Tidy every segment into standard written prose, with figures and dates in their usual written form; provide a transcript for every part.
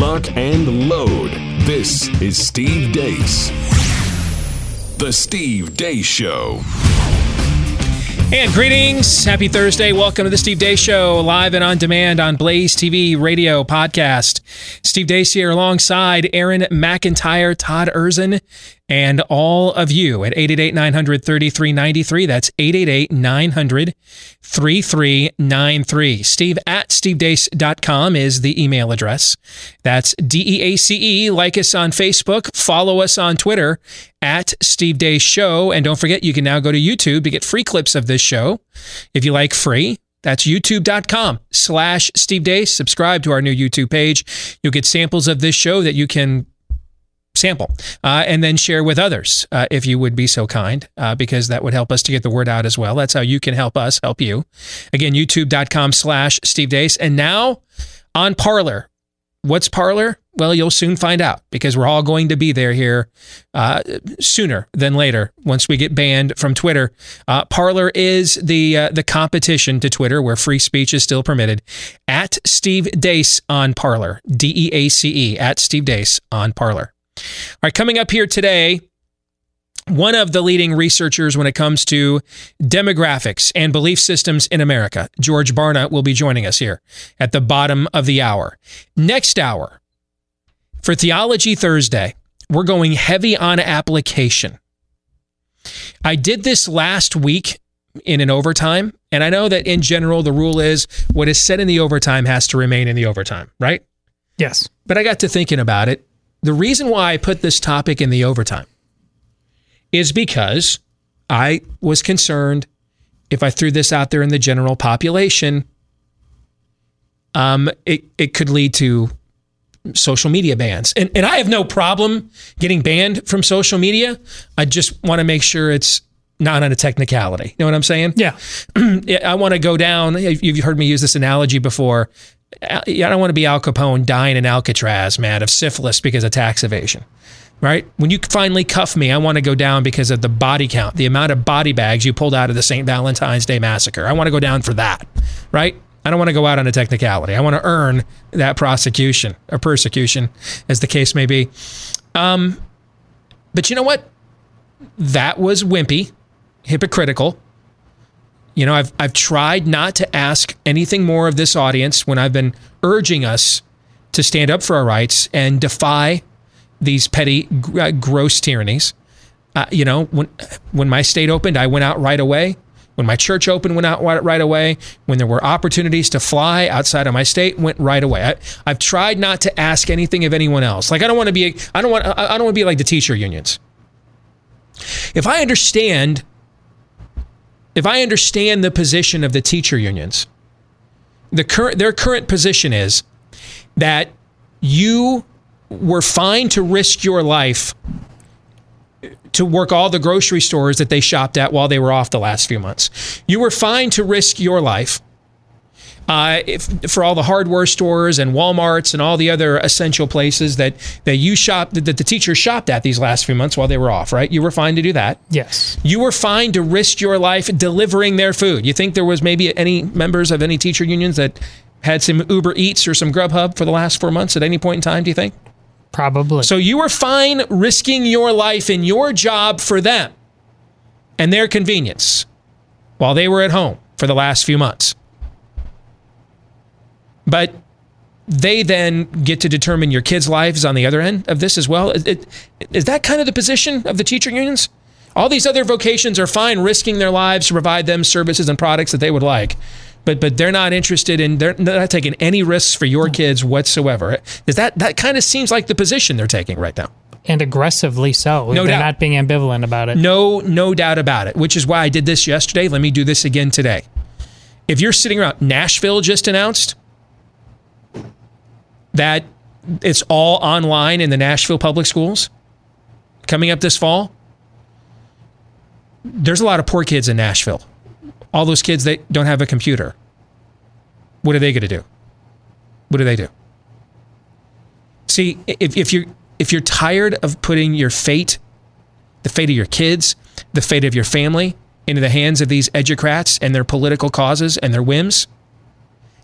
lock, and load. This is Steve Deace. The Steve Deace Show. And greetings. Happy Thursday. Welcome to the Steve Deace Show, live and on demand on Blaze TV, radio, podcast. Steve Deace here alongside Aaron McIntyre, Todd Erzin, and all of you at 888-900-3393. That's 888-900-3393. Steve at stevedeace.com is the email address. That's D-E-A-C-E. Like us on Facebook. Follow us on Twitter at Steve Deace Show. And don't forget, you can now go to YouTube to get free clips of this show. If you like free, that's youtube.com/Steve Deace. Subscribe to our new YouTube page. You'll get samples of this show that you can sample and then share with others if you would be so kind, because that would help us to get the word out as well. That's how you can help us help you. Again, youtube.com/Steve Deace. And now on Parler. What's Parler? Well, you'll soon find out, because we're all going to be there here sooner than later once we get banned from Twitter. Parler is the competition to Twitter where free speech is still permitted. At Steve Deace on Parler. D-E-A-C-E. At Steve Deace on Parler. All right, coming up here today, one of the leading researchers when it comes to demographics and belief systems in America, George Barna, will be joining us here at the bottom of the hour. Next hour, for Theology Thursday, we're going heavy on application. I did this last week in an overtime, and I know that in general the rule is what is said in the overtime has to remain in the overtime, right? Yes. But I got to thinking about it. The reason why I put this topic in the overtime is because I was concerned if I threw this out there in the general population, it could lead to social media bans. And I have no problem getting banned from social media. I just want to make sure it's not on a technicality. You know what I'm saying? Yeah. I want to go down. You've heard me use this analogy before. I don't want to be Al Capone dying in Alcatraz, man, of syphilis because of tax evasion, right? When you finally cuff me, I want to go down because of the body count, the amount of body bags you pulled out of the St. Valentine's Day massacre. I want to go down for that, right? I don't want to go out on a technicality. I want to earn that prosecution or persecution, as the case may be. But you know what? That was wimpy, hypocritical. You know, I've tried not to ask anything more of this audience when I've been urging us to stand up for our rights and defy these petty, gross tyrannies. You know, when my state opened, I went out right away. When my church opened, went out right away. When there were opportunities to fly outside of my state, went right away. I've tried not to ask anything of anyone else. Like, I don't want to be like the teacher unions. If I understand the position of the teacher unions, their current position is that you were fine to risk your life to work all the grocery stores that they shopped at while they were off the last few months. You were fine to risk your life for all the hardware stores and Walmarts and all the other essential places that the teachers shopped at these last few months while they were off, right? You were fine to do that. Yes. You were fine to risk your life delivering their food. You think there was maybe any members of any teacher unions that had some Uber Eats or some Grubhub for the last 4 months at any point in time, do you think? Probably. So you were fine risking your life and your job for them and their convenience while they were at home for the last few months. But they then get to determine your kids' lives on the other end of this as well. Is that kind of the position of the teacher unions? All these other vocations are fine risking their lives to provide them services and products that they would like. But they're not interested in, they're not taking any risks for your kids whatsoever. Is that kind of seems like the position they're taking right now. And aggressively so. No doubt. They're not being ambivalent about it. No doubt about it, which is why I did this yesterday. Let me do this again today. If you're sitting around, Nashville just announced that it's all online in the Nashville public schools coming up this fall. There's a lot of poor kids in Nashville. All those kids that don't have a computer. What are they going to do? What do they do? See, if you're tired of putting your fate, the fate of your kids, the fate of your family into the hands of these educrats and their political causes and their whims,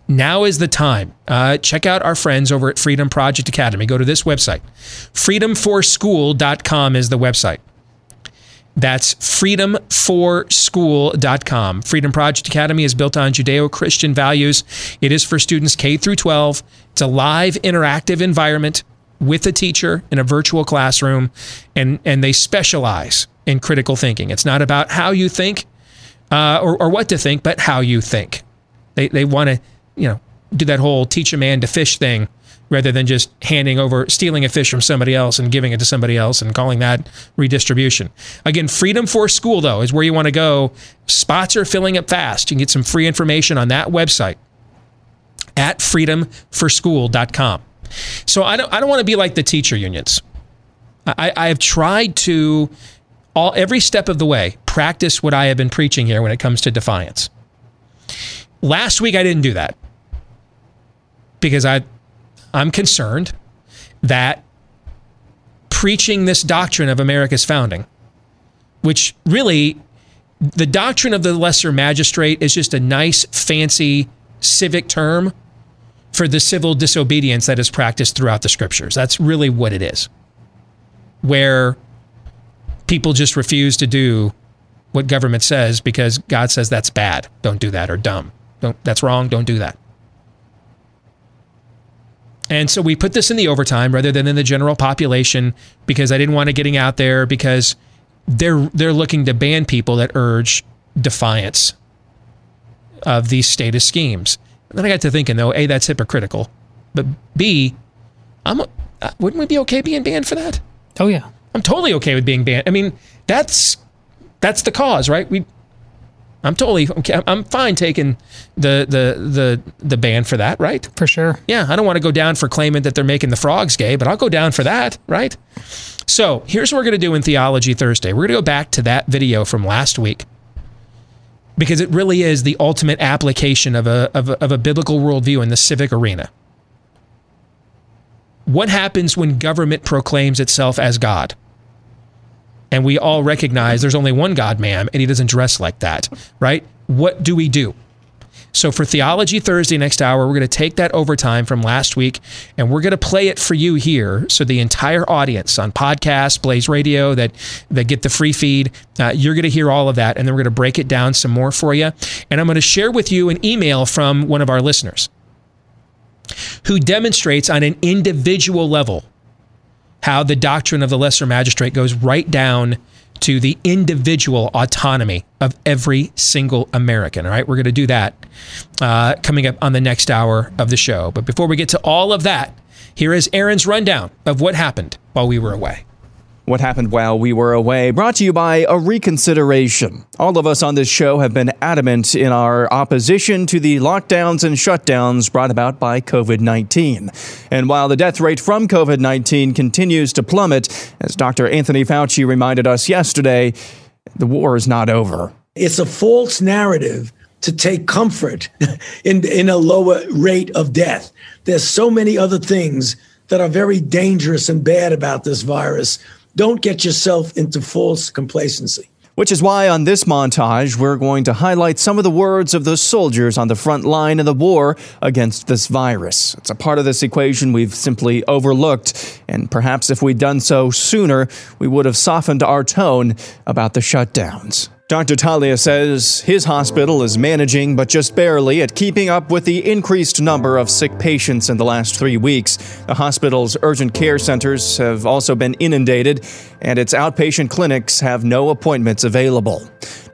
Now is the time. Check out our friends over at Freedom Project Academy. Go to this website. Freedomforschool.com is the website. That's freedomforschool.com. Freedom Project Academy is built on Judeo-Christian values. It is for students K through 12. It's a live, interactive environment with a teacher in a virtual classroom, and they specialize in critical thinking. It's not about how you think or what to think, but how you think. They want to, you know, do that whole teach a man to fish thing rather than just stealing a fish from somebody else and giving it to somebody else and calling that redistribution. Again, Freedom Force School, though, is where you want to go. Spots are filling up fast. You can get some free information on that website at freedomforschool.com. So I don't want to be like the teacher unions. I have tried to, every step of the way, practice what I have been preaching here when it comes to defiance. Last week, I didn't do that because I'm concerned that preaching this doctrine of America's founding, which really, the doctrine of the lesser magistrate is just a nice, fancy civic term for the civil disobedience that is practiced throughout the scriptures. That's really what it is, where people just refuse to do what government says because God says that's bad, don't do that, or dumb, that's wrong, don't do that. And so we put this in the overtime rather than in the general population because I didn't want it getting out there because they're looking to ban people that urge defiance of these statist schemes. Then I got to thinking, though, A, that's hypocritical. But B, wouldn't we be okay being banned for that? Oh, yeah. I'm totally okay with being banned. I mean, that's the cause, right? I'm totally okay. I'm fine taking the ban for that, right? For sure. Yeah, I don't want to go down for claiming that they're making the frogs gay, but I'll go down for that, right? So here's what we're going to do in Theology Thursday. We're going to go back to that video from last week, because it really is the ultimate application of a biblical worldview in the civic arena. What happens when government proclaims itself as God? And we all recognize there's only one God, ma'am, and he doesn't dress like that, right? What do we do? So for Theology Thursday next hour, we're going to take that overtime from last week, and we're going to play it for you here, so the entire audience on podcast, Blaze Radio, that get the free feed, you're going to hear all of that, and then we're going to break it down some more for you. And I'm going to share with you an email from one of our listeners who demonstrates on an individual level how the doctrine of the lesser magistrate goes right down to the individual autonomy of every single American. All right, we're going to do that coming up on the next hour of the show. But before we get to all of that, here is Aaron's rundown of what happened while we were away. What happened while we were away, brought to you by A Reconsideration. All of us on this show have been adamant in our opposition to the lockdowns and shutdowns brought about by COVID-19. And while the death rate from COVID-19 continues to plummet, as Dr. Anthony Fauci reminded us yesterday, the war is not over. It's a false narrative to take comfort in a lower rate of death. There's so many other things that are very dangerous and bad about this virus. Don't get yourself into false complacency. Which is why on this montage, we're going to highlight some of the words of those soldiers on the front line of the war against this virus. It's a part of this equation we've simply overlooked, and perhaps if we'd done so sooner, we would have softened our tone about the shutdowns. Dr. Talia says his hospital is managing, but just barely, at keeping up with the increased number of sick patients in the last 3 weeks. The hospital's urgent care centers have also been inundated, and its outpatient clinics have no appointments available.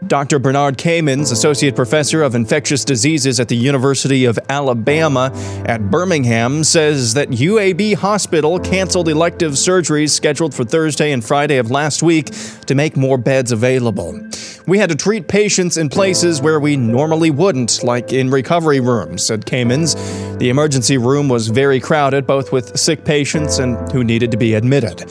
Dr. Bernard Kamens, Associate Professor of Infectious Diseases at the University of Alabama at Birmingham, says that UAB Hospital canceled elective surgeries scheduled for Thursday and Friday of last week to make more beds available. We had to treat patients in places where we normally wouldn't, like in recovery rooms, said Kamens. The emergency room was very crowded, both with sick patients and who needed to be admitted.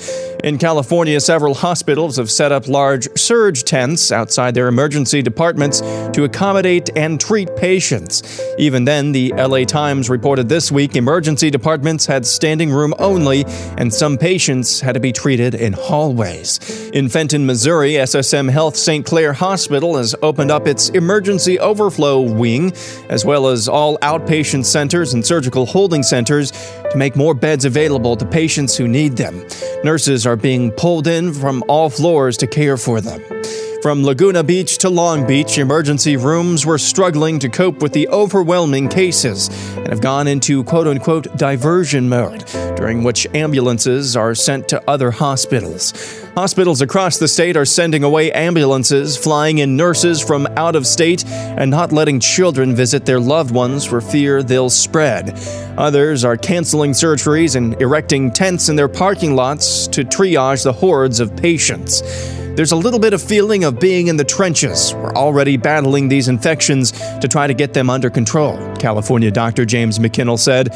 In California, several hospitals have set up large surge tents outside their emergency departments to accommodate and treat patients. Even then, the LA Times reported this week emergency departments had standing room only, and some patients had to be treated in hallways. In Fenton, Missouri, SSM Health St. Clair Hospital has opened up its emergency overflow wing, as well as all outpatient centers and surgical holding centers, to make more beds available to patients who need them. Nurses are being pulled in from all floors to care for them. From Laguna Beach to Long Beach, emergency rooms were struggling to cope with the overwhelming cases and have gone into quote-unquote diversion mode, during which ambulances are sent to other hospitals. Hospitals across the state are sending away ambulances, flying in nurses from out of state, and not letting children visit their loved ones for fear they'll spread. Others are canceling surgeries and erecting tents in their parking lots to triage the hordes of patients. There's a little bit of feeling of being in the trenches. We're already battling these infections to try to get them under control, California Dr. James McKinnell said.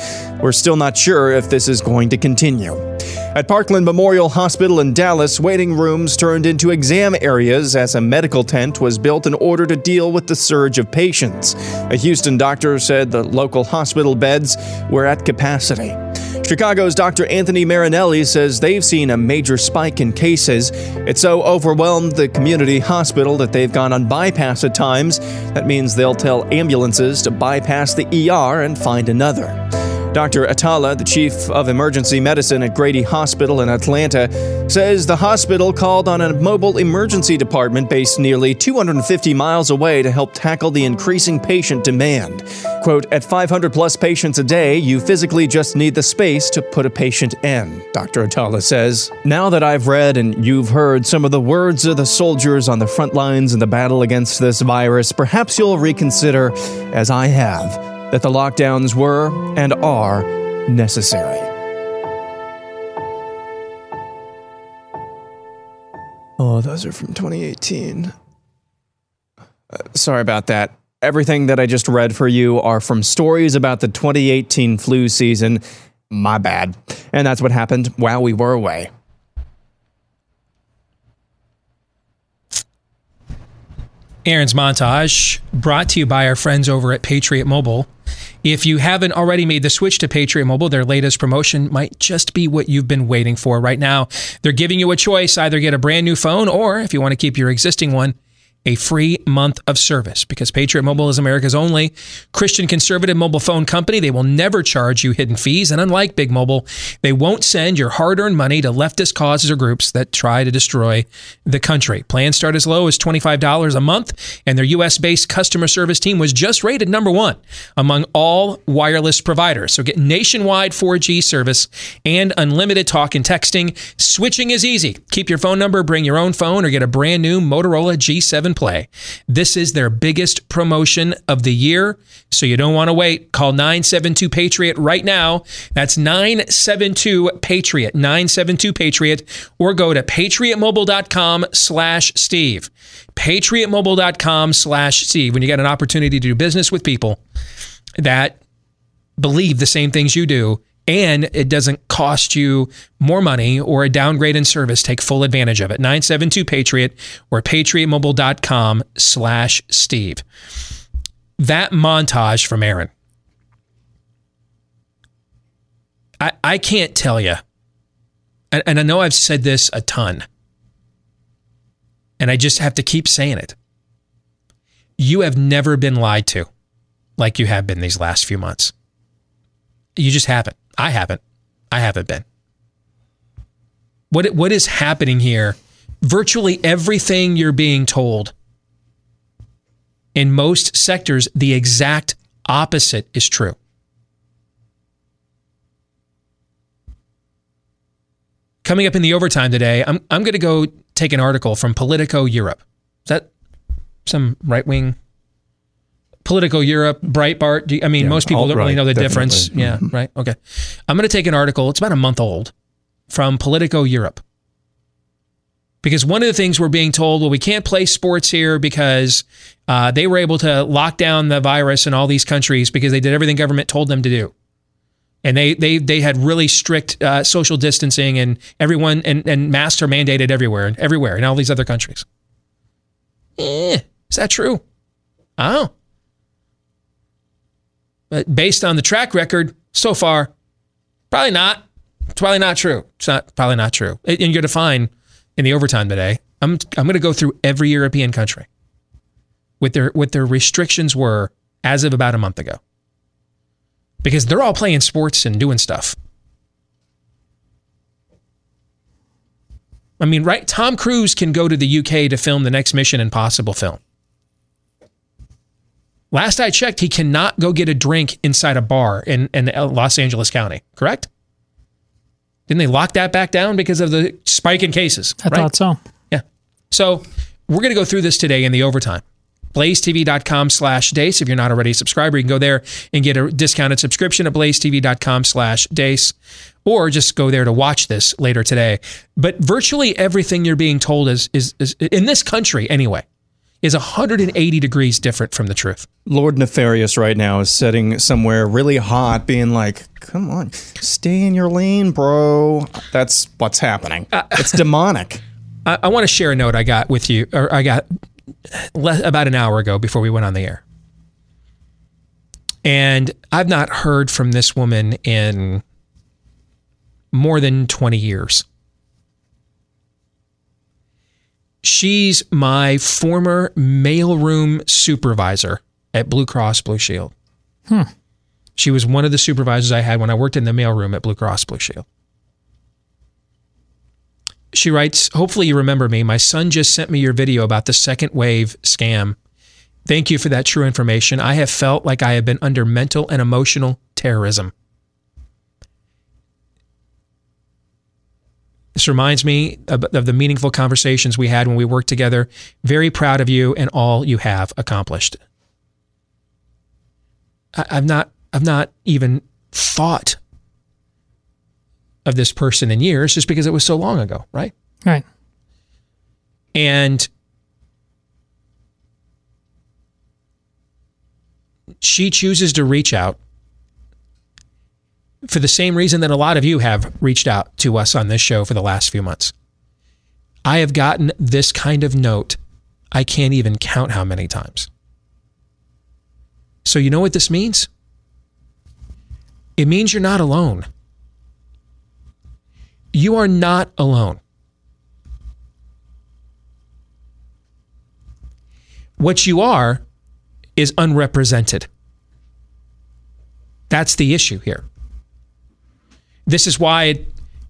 We're still not sure if this is going to continue. At Parkland Memorial Hospital in Dallas, waiting rooms turned into exam areas as a medical tent was built in order to deal with the surge of patients. A Houston doctor said the local hospital beds were at capacity. Chicago's Dr. Anthony Marinelli says they've seen a major spike in cases. It so overwhelmed the community hospital that they've gone on bypass at times. That means they'll tell ambulances to bypass the ER and find another. Dr. Atala, the chief of emergency medicine at Grady Hospital in Atlanta, says the hospital called on a mobile emergency department based nearly 250 miles away to help tackle the increasing patient demand. Quote, at 500 plus patients a day, you physically just need the space to put a patient in, Dr. Atala says. Now that I've read and you've heard some of the words of the soldiers on the front lines in the battle against this virus, perhaps you'll reconsider, as I have, that the lockdowns were and are necessary. Oh, those are from 2018. Sorry about that. Everything that I just read for you are from stories about the 2018 flu season. My bad. And that's what happened while we were away. Aaron's Montage, brought to you by our friends over at Patriot Mobile. If you haven't already made the switch to Patriot Mobile, their latest promotion might just be what you've been waiting for. Right now, they're giving you a choice. Either get a brand new phone or, if you want to keep your existing one, a free month of service, because Patriot Mobile is America's only Christian conservative mobile phone company. They will never charge you hidden fees. And unlike Big Mobile, they won't send your hard-earned money to leftist causes or groups that try to destroy the country. Plans start as low as $25 a month, and their U.S.-based customer service team was just rated number one among all wireless providers. So get nationwide 4G service and unlimited talk and texting. Switching is easy. Keep your phone number, bring your own phone, or get a brand new Motorola G7 Play. This is their biggest promotion of the year, so you don't want to wait. Call 972-PATRIOT right now. That's 972-PATRIOT, 972-PATRIOT, or go to patriotmobile.com/Steve, patriotmobile.com/Steve. When you get an opportunity to do business with people that believe the same things you do, and it doesn't cost you more money or a downgrade in service, take full advantage of it. 972-PATRIOT or patriotmobile.com/Steve. That montage from Aaron. I can't tell you, and I know I've said this a ton, and I just have to keep saying it. You have never been lied to like you have been these last few months. You just haven't. I haven't been. What is happening here? Virtually everything you're being told in most sectors, the exact opposite is true. Coming up in the overtime today, I'm going to go take an article from Politico Europe. Is that some right-wing? Politico Europe, Breitbart. Most people don't really know the difference. Yeah, right. Okay. I'm going to take an article. It's about a month old from Politico Europe. Because one of the things we're being told, well, we can't play sports here because they were able to lock down the virus in all these countries because they did everything government told them to do. And they had really strict social distancing and everyone and masks are mandated everywhere in all these other countries. Is that true? I don't know. But based on the track record so far, probably not. It's probably not true. It's not probably not true. And you're to find in the overtime today. I'm going to go through every European country with their restrictions were as of about a month ago. Because they're all playing sports and doing stuff. I mean, right? Tom Cruise can go to the UK to film the next Mission Impossible film. Last I checked, he cannot go get a drink inside a bar in Los Angeles County, correct? Didn't they lock that back down because of the spike in cases? I thought so. Yeah. So we're going to go through this today in the overtime. BlazeTV.com/Deace. If you're not already a subscriber, you can go there and get a discounted subscription at BlazeTV.com/Deace, or just go there to watch this later today. But virtually everything you're being told is in this country anyway, is 180 degrees different from the truth. Lord Nefarious right now is sitting somewhere really hot being like, come on, stay in your lane, bro. That's what's happening. It's demonic. I want to share a note I got with you, or I got about an hour ago before we went on the air. And I've not heard from this woman in more than 20 years. She's my former mailroom supervisor at Blue Cross Blue Shield. She was one of the supervisors I had when I worked in the mailroom at Blue Cross Blue Shield. She writes, hopefully you remember me. My son just sent me your video about the second wave scam. Thank you for that true information. I have felt like I have been under mental and emotional terrorism. This reminds me of the meaningful conversations we had when we worked together. Very proud of you and all you have accomplished. I've not even thought of this person in years just because it was so long ago, right? Right. And she chooses to reach out for the same reason that a lot of you have reached out to us on this show for the last few months. I have gotten this kind of note, I can't even count how many times. So you know what this means? It means you're not alone. You are not alone. What you are is unrepresented. That's the issue here. This is why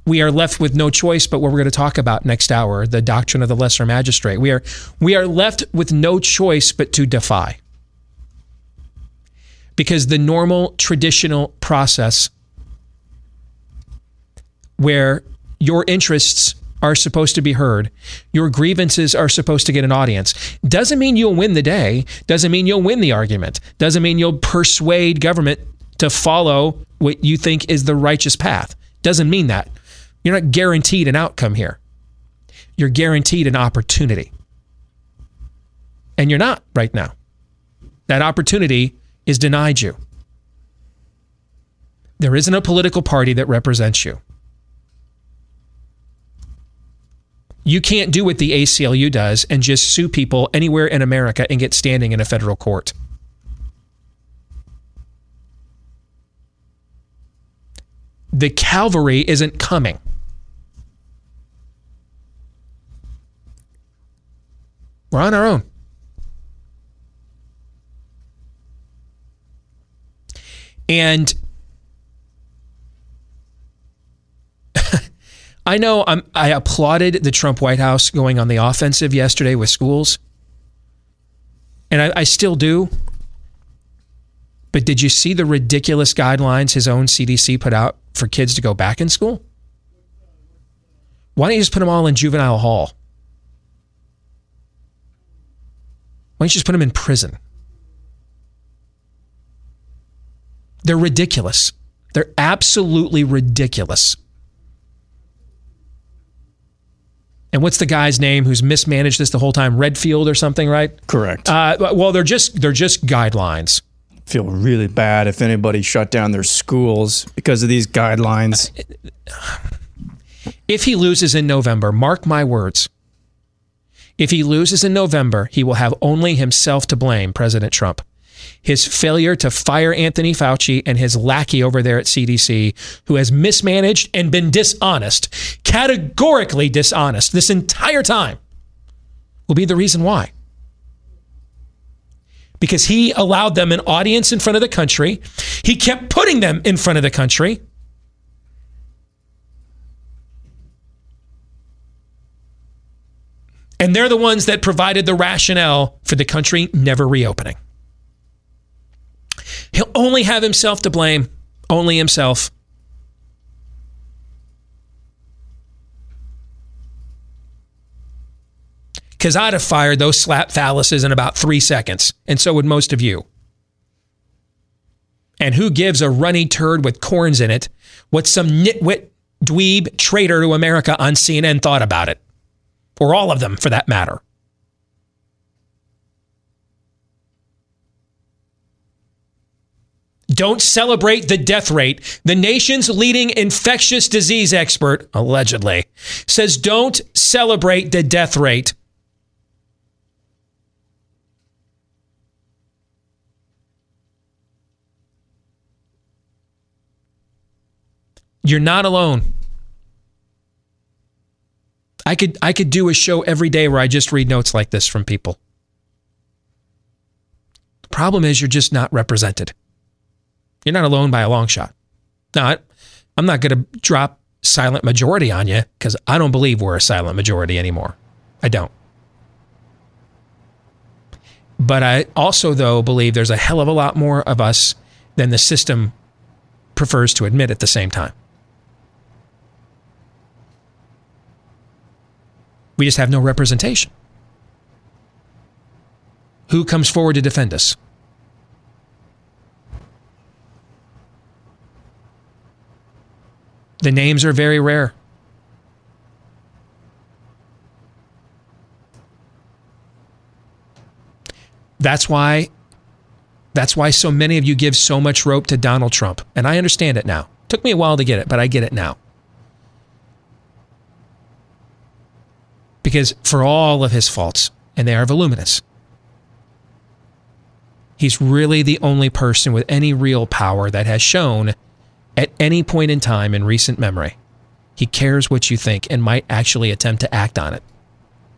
we are left with no choice but what we're going to talk about next hour, the doctrine of the lesser magistrate. We are left with no choice but to defy. Because the normal, traditional process where your interests are supposed to be heard, your grievances are supposed to get an audience, doesn't mean you'll win the day, doesn't mean you'll win the argument, doesn't mean you'll persuade government to follow what you think is the righteous path. Doesn't mean that. You're not guaranteed an outcome here. You're guaranteed an opportunity. And you're not right now. That opportunity is denied you. There isn't a political party that represents you. You can't do what the ACLU does and just sue people anywhere in America and get standing in a federal court. The cavalry isn't coming. We're on our own. And I know I applauded the Trump White House going on the offensive yesterday with schools. And I still do. But did you see the ridiculous guidelines his own CDC put out for kids to go back in school? Why don't you just put them all in juvenile hall? Why don't you just put them in prison? They're ridiculous. They're absolutely ridiculous. And what's the guy's name who's mismanaged this the whole time? Redfield or something, right? Correct. Well, they're just guidelines. feel really bad if anybody shut down their schools because of these guidelines. If he loses in November, mark my words, if he loses in November, he will have only himself to blame, President Trump. His failure to fire Anthony Fauci and his lackey over there at CDC, who has mismanaged and been dishonest, categorically dishonest this entire time, will be the reason why. Because he allowed them an audience in front of the country. He kept putting them in front of the country. And they're the ones that provided the rationale for the country never reopening. He'll only have himself to blame, only himself. Because I'd have fired those slap phalluses in about 3 seconds, and so would most of you. And who gives a runny turd with corns in it what some nitwit, dweeb, traitor to America on CNN thought about it? Or all of them, for that matter. Don't celebrate the death rate. The nation's leading infectious disease expert, allegedly, says don't celebrate the death rate. You're not alone. I could do a show every day where I just read notes like this from people. The problem is you're just not represented. You're not alone by a long shot. Now, I'm not going to drop silent majority on you because I don't believe we're a silent majority anymore. I don't. But I also, though, believe there's a hell of a lot more of us than the system prefers to admit at the same time. We just have no representation. Who comes forward to defend us? The names are very rare. That's why so many of you give so much rope to Donald Trump. And I understand it now. Took me a while to get it, but I get it now. Because for all of his faults, and they are voluminous, he's really the only person with any real power that has shown at any point in time in recent memory, he cares what you think and might actually attempt to act on it.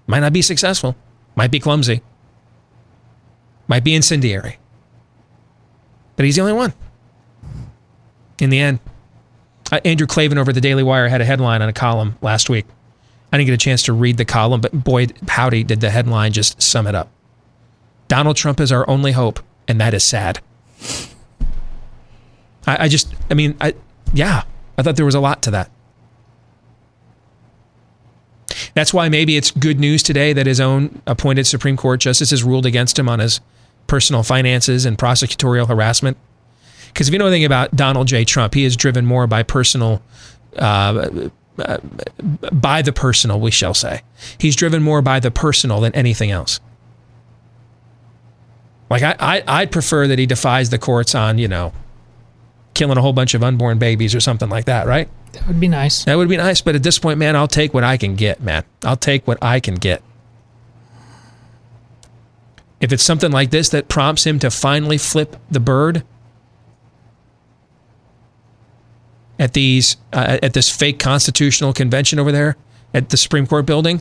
Might not be successful. Might be clumsy. Might be incendiary. But he's the only one. In the end, Andrew Clavin over at the Daily Wire had a headline on a column last week. I didn't get a chance to read the column, but boy, howdy, did the headline just sum it up. Donald Trump is our only hope, and that is sad. I thought there was a lot to that. That's why maybe it's good news today that his own appointed Supreme Court justice has ruled against him on his personal finances and prosecutorial harassment. Because if you know anything about Donald J. Trump, he is driven more by the personal, we shall say. He's driven more by the personal than anything else. Like, I'd prefer that he defies the courts on, killing a whole bunch of unborn babies or something like that, right? That would be nice. That would be nice, but at this point, man, I'll take what I can get, man. I'll take what I can get. If it's something like this that prompts him to finally flip the bird at this fake constitutional convention over there at the Supreme Court building,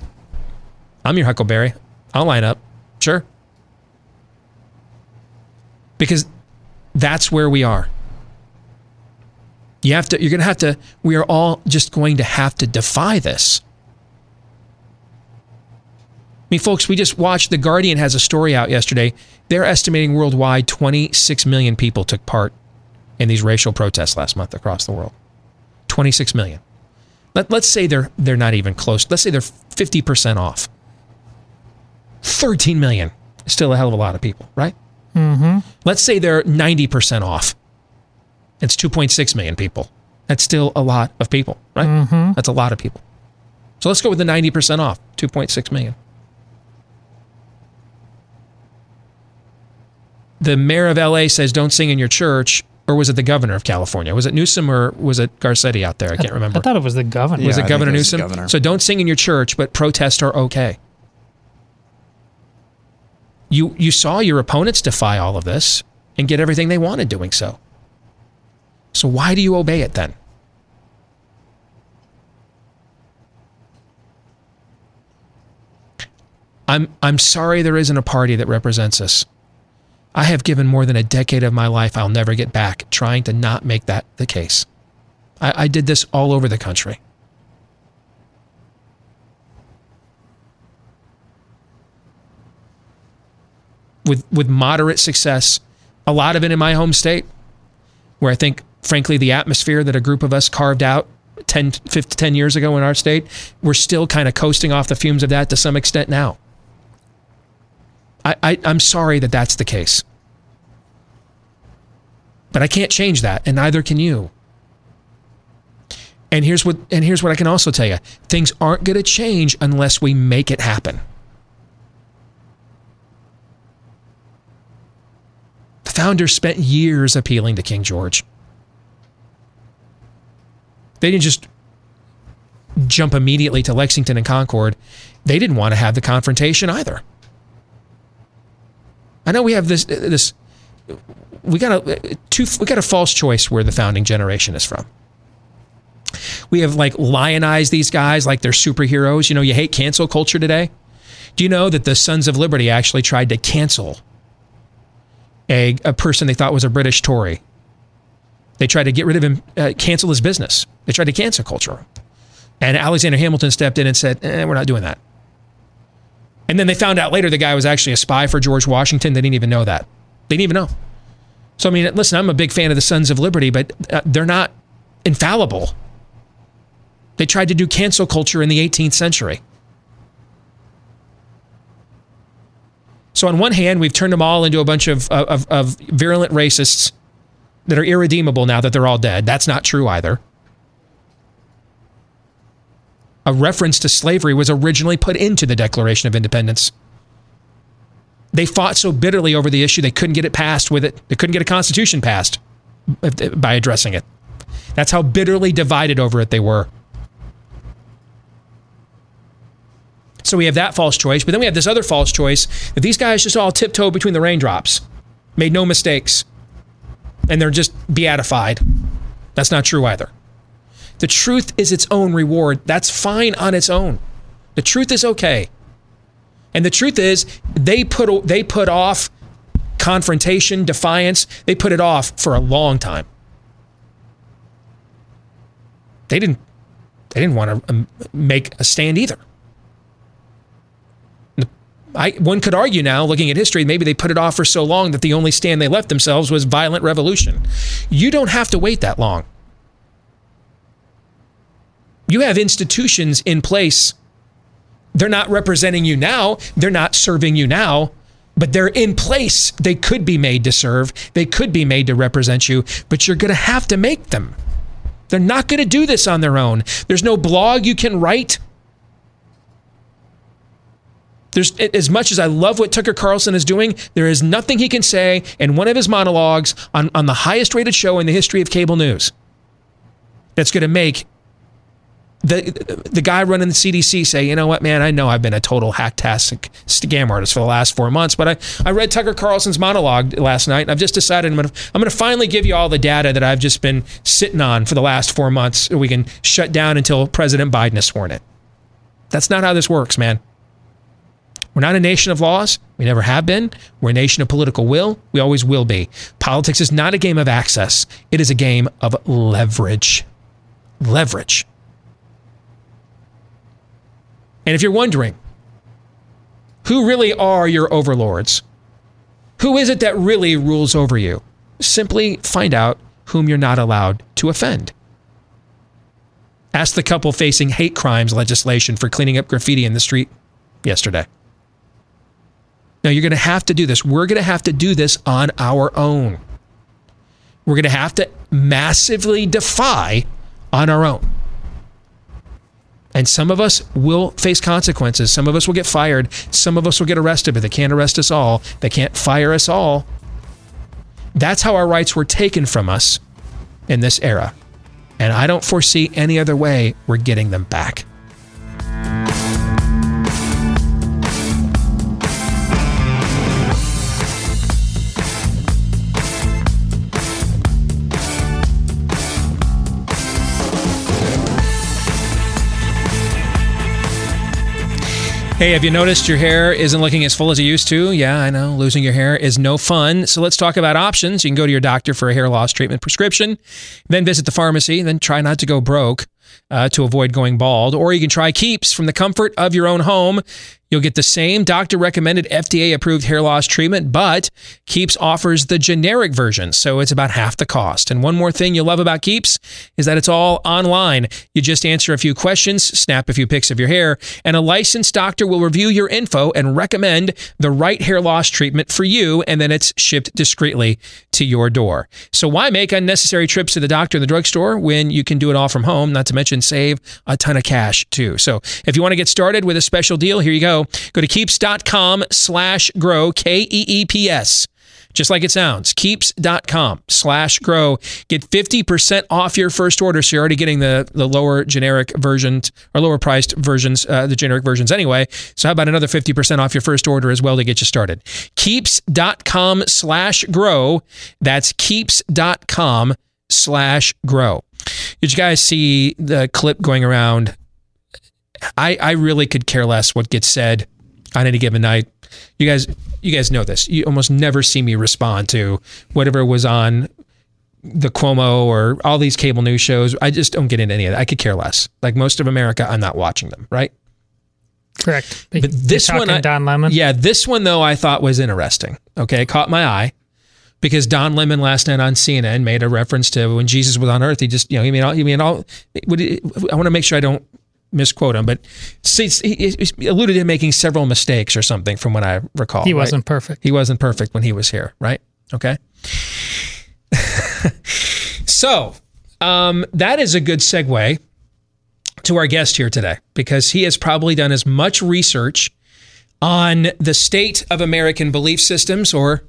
I'm your Huckleberry. I'll line up. Sure. Because that's where we are. We are all just going to have to defy this. I mean, folks, we just watched, The Guardian has a story out yesterday. They're estimating worldwide 26 million people took part in these racial protests last month across the world. 26 million. Let's say they're not even close. Let's say they're 50% off. 13 million. Still a hell of a lot of people, right? Mm-hmm. Let's say they're 90% off. It's 2.6 million people. That's still a lot of people, right? Mm-hmm. That's a lot of people. So let's go with the 90% off, 2.6 million. the mayor of LA says don't sing in your church, or was it the governor of California? Was it Newsom or was it Garcetti out there? I can't remember. I thought it was the governor. Yeah, was it Governor Newsom? Governor. So don't sing in your church, but protests are okay. You saw your opponents defy all of this and get everything they wanted doing so. So why do you obey it then? I'm sorry there isn't a party that represents us. I have given more than a decade of my life I'll never get back trying to not make that the case. I did this all over the country. With moderate success, a lot of it in my home state, where I think, frankly, the atmosphere that a group of us carved out 10 years ago in our state, we're still kind of coasting off the fumes of that to some extent now. I'm sorry that that's the case. But I can't change that, and neither can you. And here's what I can also tell you. Things aren't going to change unless we make it happen. The founders spent years appealing to King George. They didn't just jump immediately to Lexington and Concord. They didn't want to have the confrontation either. I know we have this we got a false choice where the founding generation is from. We have like lionized these guys like they're superheroes. You know, you hate cancel culture today. Do you know that the Sons of Liberty actually tried to cancel a person they thought was a British Tory? They tried to get rid of him, cancel his business. They tried to cancel culture. And Alexander Hamilton stepped in and said, we're not doing that. And then they found out later the guy was actually a spy for George Washington. They didn't even know that. They didn't even know. So, I mean, listen, I'm a big fan of the Sons of Liberty, but they're not infallible. They tried to do cancel culture in the 18th century. So on one hand, we've turned them all into a bunch of virulent racists that are irredeemable now that they're all dead. That's not true either. A reference to slavery was originally put into the Declaration of Independence. They fought so bitterly over the issue, they couldn't get it passed with it. They couldn't get a constitution passed by addressing it. That's how bitterly divided over it they were. So we have that false choice, but then we have this other false choice that these guys just all tiptoed between the raindrops, made no mistakes, and they're just beatified. That's not true either. The truth is its own reward. That's fine on its own. The truth is okay. And the truth is they put off confrontation, defiance. They put it off for a long time. They didn't want to make a stand either. One could argue now, looking at history, maybe they put it off for so long that the only stand they left themselves was violent revolution. You don't have to wait that long. You have institutions in place. They're not representing you now. They're not serving you now, but they're in place. They could be made to serve. They could be made to represent you, but you're going to have to make them. They're not going to do this on their own. There's no blog you can write. As much as I love what Tucker Carlson is doing, there is nothing he can say in one of his monologues on the highest rated show in the history of cable news that's going to make the guy running the CDC say, you know what, man, I know I've been a total hacktastic scam artist for the last 4 months, but I read Tucker Carlson's monologue last night, and I've just decided I'm going to finally give you all the data that I've just been sitting on for the last 4 months so we can shut down until President Biden is sworn in. That's not how this works, man. We're not a nation of laws. We never have been. We're a nation of political will. We always will be. Politics is not a game of access. It is a game of leverage. Leverage. And if you're wondering, who really are your overlords? Who is it that really rules over you? Simply find out whom you're not allowed to offend. Ask the couple facing hate crimes legislation for cleaning up graffiti in the street yesterday. Now, you're going to have to do this. We're going to have to do this on our own. We're going to have to massively defy on our own. And some of us will face consequences. Some of us will get fired. Some of us will get arrested, but they can't arrest us all. They can't fire us all. That's how our rights were taken from us in this era. And I don't foresee any other way we're getting them back. Hey, have you noticed your hair isn't looking as full as it used to? Yeah, I know. Losing your hair is no fun. So let's talk about options. You can go to your doctor for a hair loss treatment prescription, then visit the pharmacy, then try not to go broke to avoid going bald. Or you can try Keeps from the comfort of your own home. You'll get the same doctor-recommended, FDA-approved hair loss treatment, but Keeps offers the generic version, so it's about half the cost. And one more thing you'll love about Keeps is that it's all online. You just answer a few questions, snap a few pics of your hair, and a licensed doctor will review your info and recommend the right hair loss treatment for you, and then it's shipped discreetly to your door. So why make unnecessary trips to the doctor and the drugstore when you can do it all from home, not to mention save a ton of cash, too. So if you want to get started with a special deal, here you go. Go to keeps.com/grow, Keeps, just like it sounds, keeps.com/grow. Get 50% off your first order. So you're already getting the lower generic version or lower priced versions, the generic versions anyway. So how about another 50% off your first order as well to get you started? Keeps.com/grow. That's keeps.com/grow. Did you guys see the clip going around? I really could care less what gets said on any given night. You guys know this. You almost never see me respond to whatever was on the Cuomo or all these cable news shows. I just don't get into any of that. I could care less. Like most of America, I'm not watching them, right? Correct. But this one, Don Lemon? Yeah, this one, though, I thought was interesting. Okay, it caught my eye because Don Lemon last night on CNN made a reference to when Jesus was on earth. He just, I want to make sure I don't misquote him, but he alluded to making several mistakes or something from what I recall. He wasn't perfect. He wasn't perfect when he was here, right? Okay. So that is a good segue to our guest here today, because he has probably done as much research on the state of American belief systems, or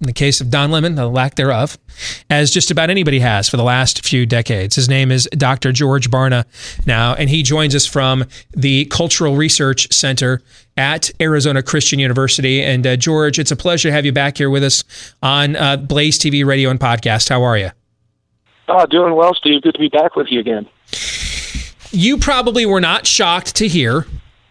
in the case of Don Lemon, the lack thereof, as just about anybody has for the last few decades. His name is Dr. George Barna now, and he joins us from the Cultural Research Center at Arizona Christian University. And George, it's a pleasure to have you back here with us on Blaze TV radio and podcast. How are you? Oh, doing well, Steve. Good to be back with you again. You probably were not shocked to hear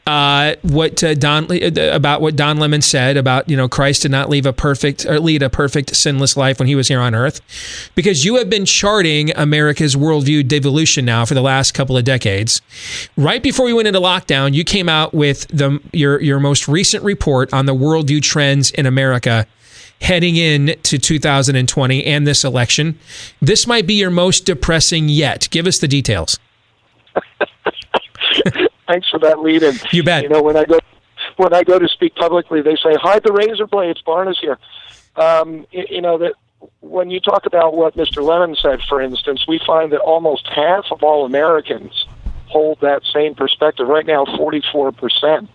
what Don Lemon said about, Christ did not lead a perfect sinless life when he was here on earth, because you have been charting America's worldview devolution now for the last couple of decades. Right before we went into lockdown, you came out with your most recent report on the worldview trends in America heading into 2020 and this election. This might be your most depressing yet. Give us the details. Thanks for that lead in. You bet. When I go to speak publicly, they say, hide the razor blades, Barna's here. That when you talk about what Mr. Lemon said, for instance, we find that almost half of all Americans hold that same perspective. Right now, 44%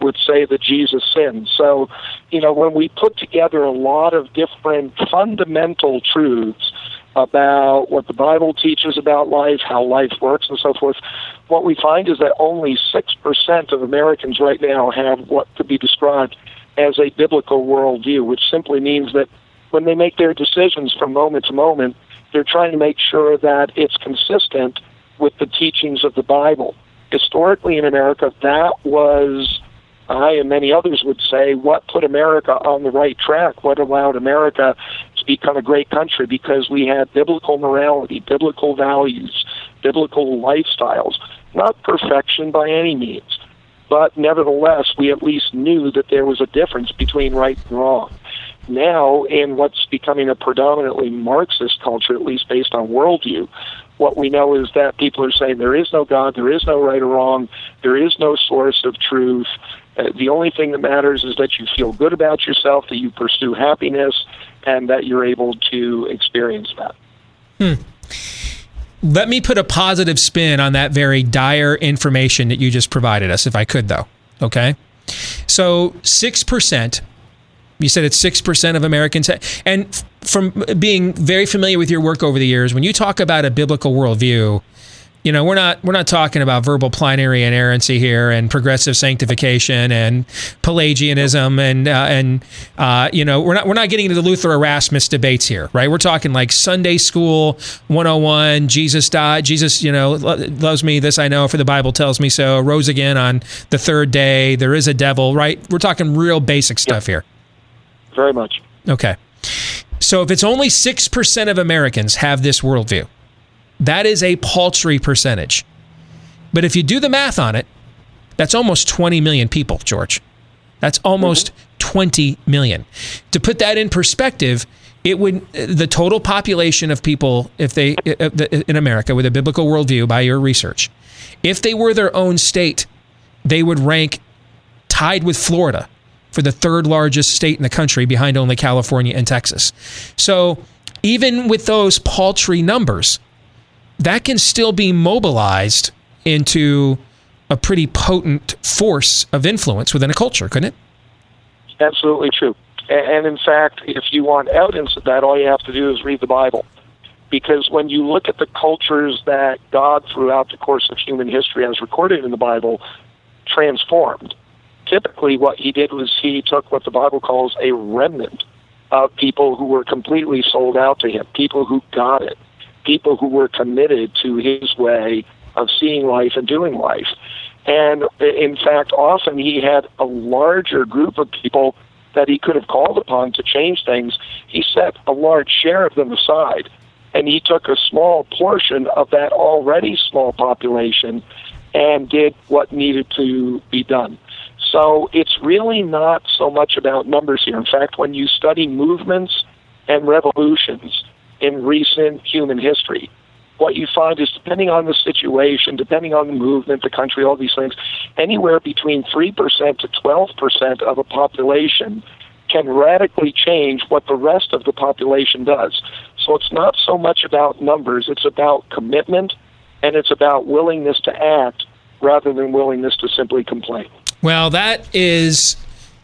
would say that Jesus sinned. So, when we put together a lot of different fundamental truths about what the Bible teaches about life, how life works, and so forth, what we find is that only 6% of Americans right now have what could be described as a biblical worldview, which simply means that when they make their decisions from moment to moment, they're trying to make sure that it's consistent with the teachings of the Bible. Historically in America, that was, I and many others would say, what put America on the right track, what allowed America to become a great country, because we had biblical morality, biblical values, biblical lifestyles. Not perfection by any means, but nevertheless, we at least knew that there was a difference between right and wrong. Now, in what's becoming a predominantly Marxist culture, at least based on worldview, what we know is that people are saying there is no God, there is no right or wrong, there is no source of truth. The only thing that matters is that you feel good about yourself, that you pursue happiness, and that you're able to experience that. Let me put a positive spin on that very dire information that you just provided us, if I could, though. Okay? So 6% You said it's 6% of Americans. And from being very familiar with your work over the years, when you talk about a biblical worldview, you know, we're not talking about verbal plenary inerrancy here, and progressive sanctification, and Pelagianism, and you know, we're not getting into the Luther Erasmus debates here, right? We're talking like Sunday school 101. Jesus died. Jesus, you know, loves me. This I know, for the Bible tells me so. Rose again on the third day. There is a devil, right? We're talking real basic stuff here. Very much. Okay. So if it's only 6% of Americans have this worldview, that is a paltry percentage. But if you do the math on it, that's almost 20 million people, George. That's almost 20 million. To put that in perspective, it would, the total population of people in America with a biblical worldview, by your research, if they were their own state, they would rank tied with Florida for the third largest state in the country, behind only California and Texas. So even with those paltry numbers, that can still be mobilized into a pretty potent force of influence within a culture, couldn't it? Absolutely true. And in fact, if you want evidence of that, all you have to do is read the Bible. Because when you look at the cultures that God, throughout the course of human history, as recorded in the Bible, transformed, typically what he did was he took what the Bible calls a remnant of people who were completely sold out to him, people who got it, people who were committed to his way of seeing life and doing life. And in fact, often he had a larger group of people that he could have called upon to change things. He set a large share of them aside, and he took a small portion of that already small population and did what needed to be done. So it's really not so much about numbers here. In fact, when you study movements and revolutions in recent human history, what you find is, depending on the situation, depending on the movement, the country, all these things, anywhere between 3% to 12% of a population can radically change what the rest of the population does. So it's not so much about numbers, it's about commitment, and it's about willingness to act rather than willingness to simply complain. Well, that has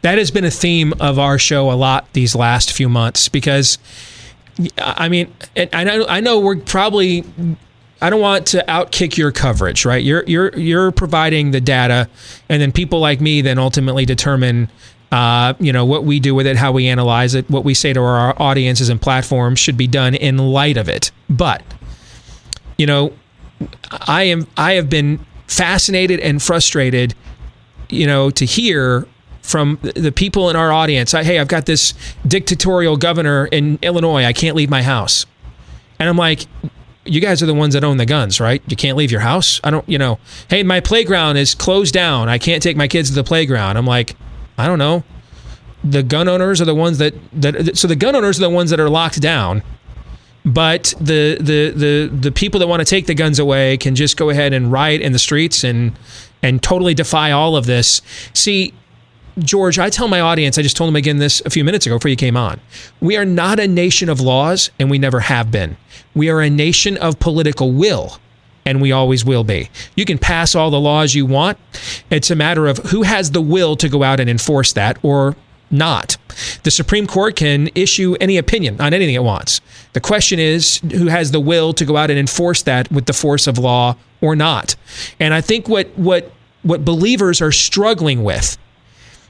been a theme of our show a lot these last few months, because, I mean, I know we're probably, I don't want to outkick your coverage, right? You're providing the data, and then people like me then ultimately determine, you know, what we do with it, how we analyze it, what we say to our audiences and platforms should be done in light of it. But, you know, I have been fascinated and frustrated, you know, to hear from the people in our audience, hey, I've got this dictatorial governor in Illinois, I can't leave my house. And I'm like, you guys are the ones that own the guns, right? You can't leave your house? I don't, you know, hey, my playground is closed down, I can't take my kids to the playground. I'm like, I don't know. The gun owners are the ones so the gun owners are the ones that are locked down, but the people that want to take the guns away can just go ahead and riot in the streets and totally defy all of this. See, George, I tell my audience, I just told them again this a few minutes ago before you came on, we are not a nation of laws, and we never have been. We are a nation of political will, and we always will be. You can pass all the laws you want. It's a matter of who has the will to go out and enforce that or not. The Supreme Court can issue any opinion on anything it wants. The question is, who has the will to go out and enforce that with the force of law or not? And I think what believers are struggling with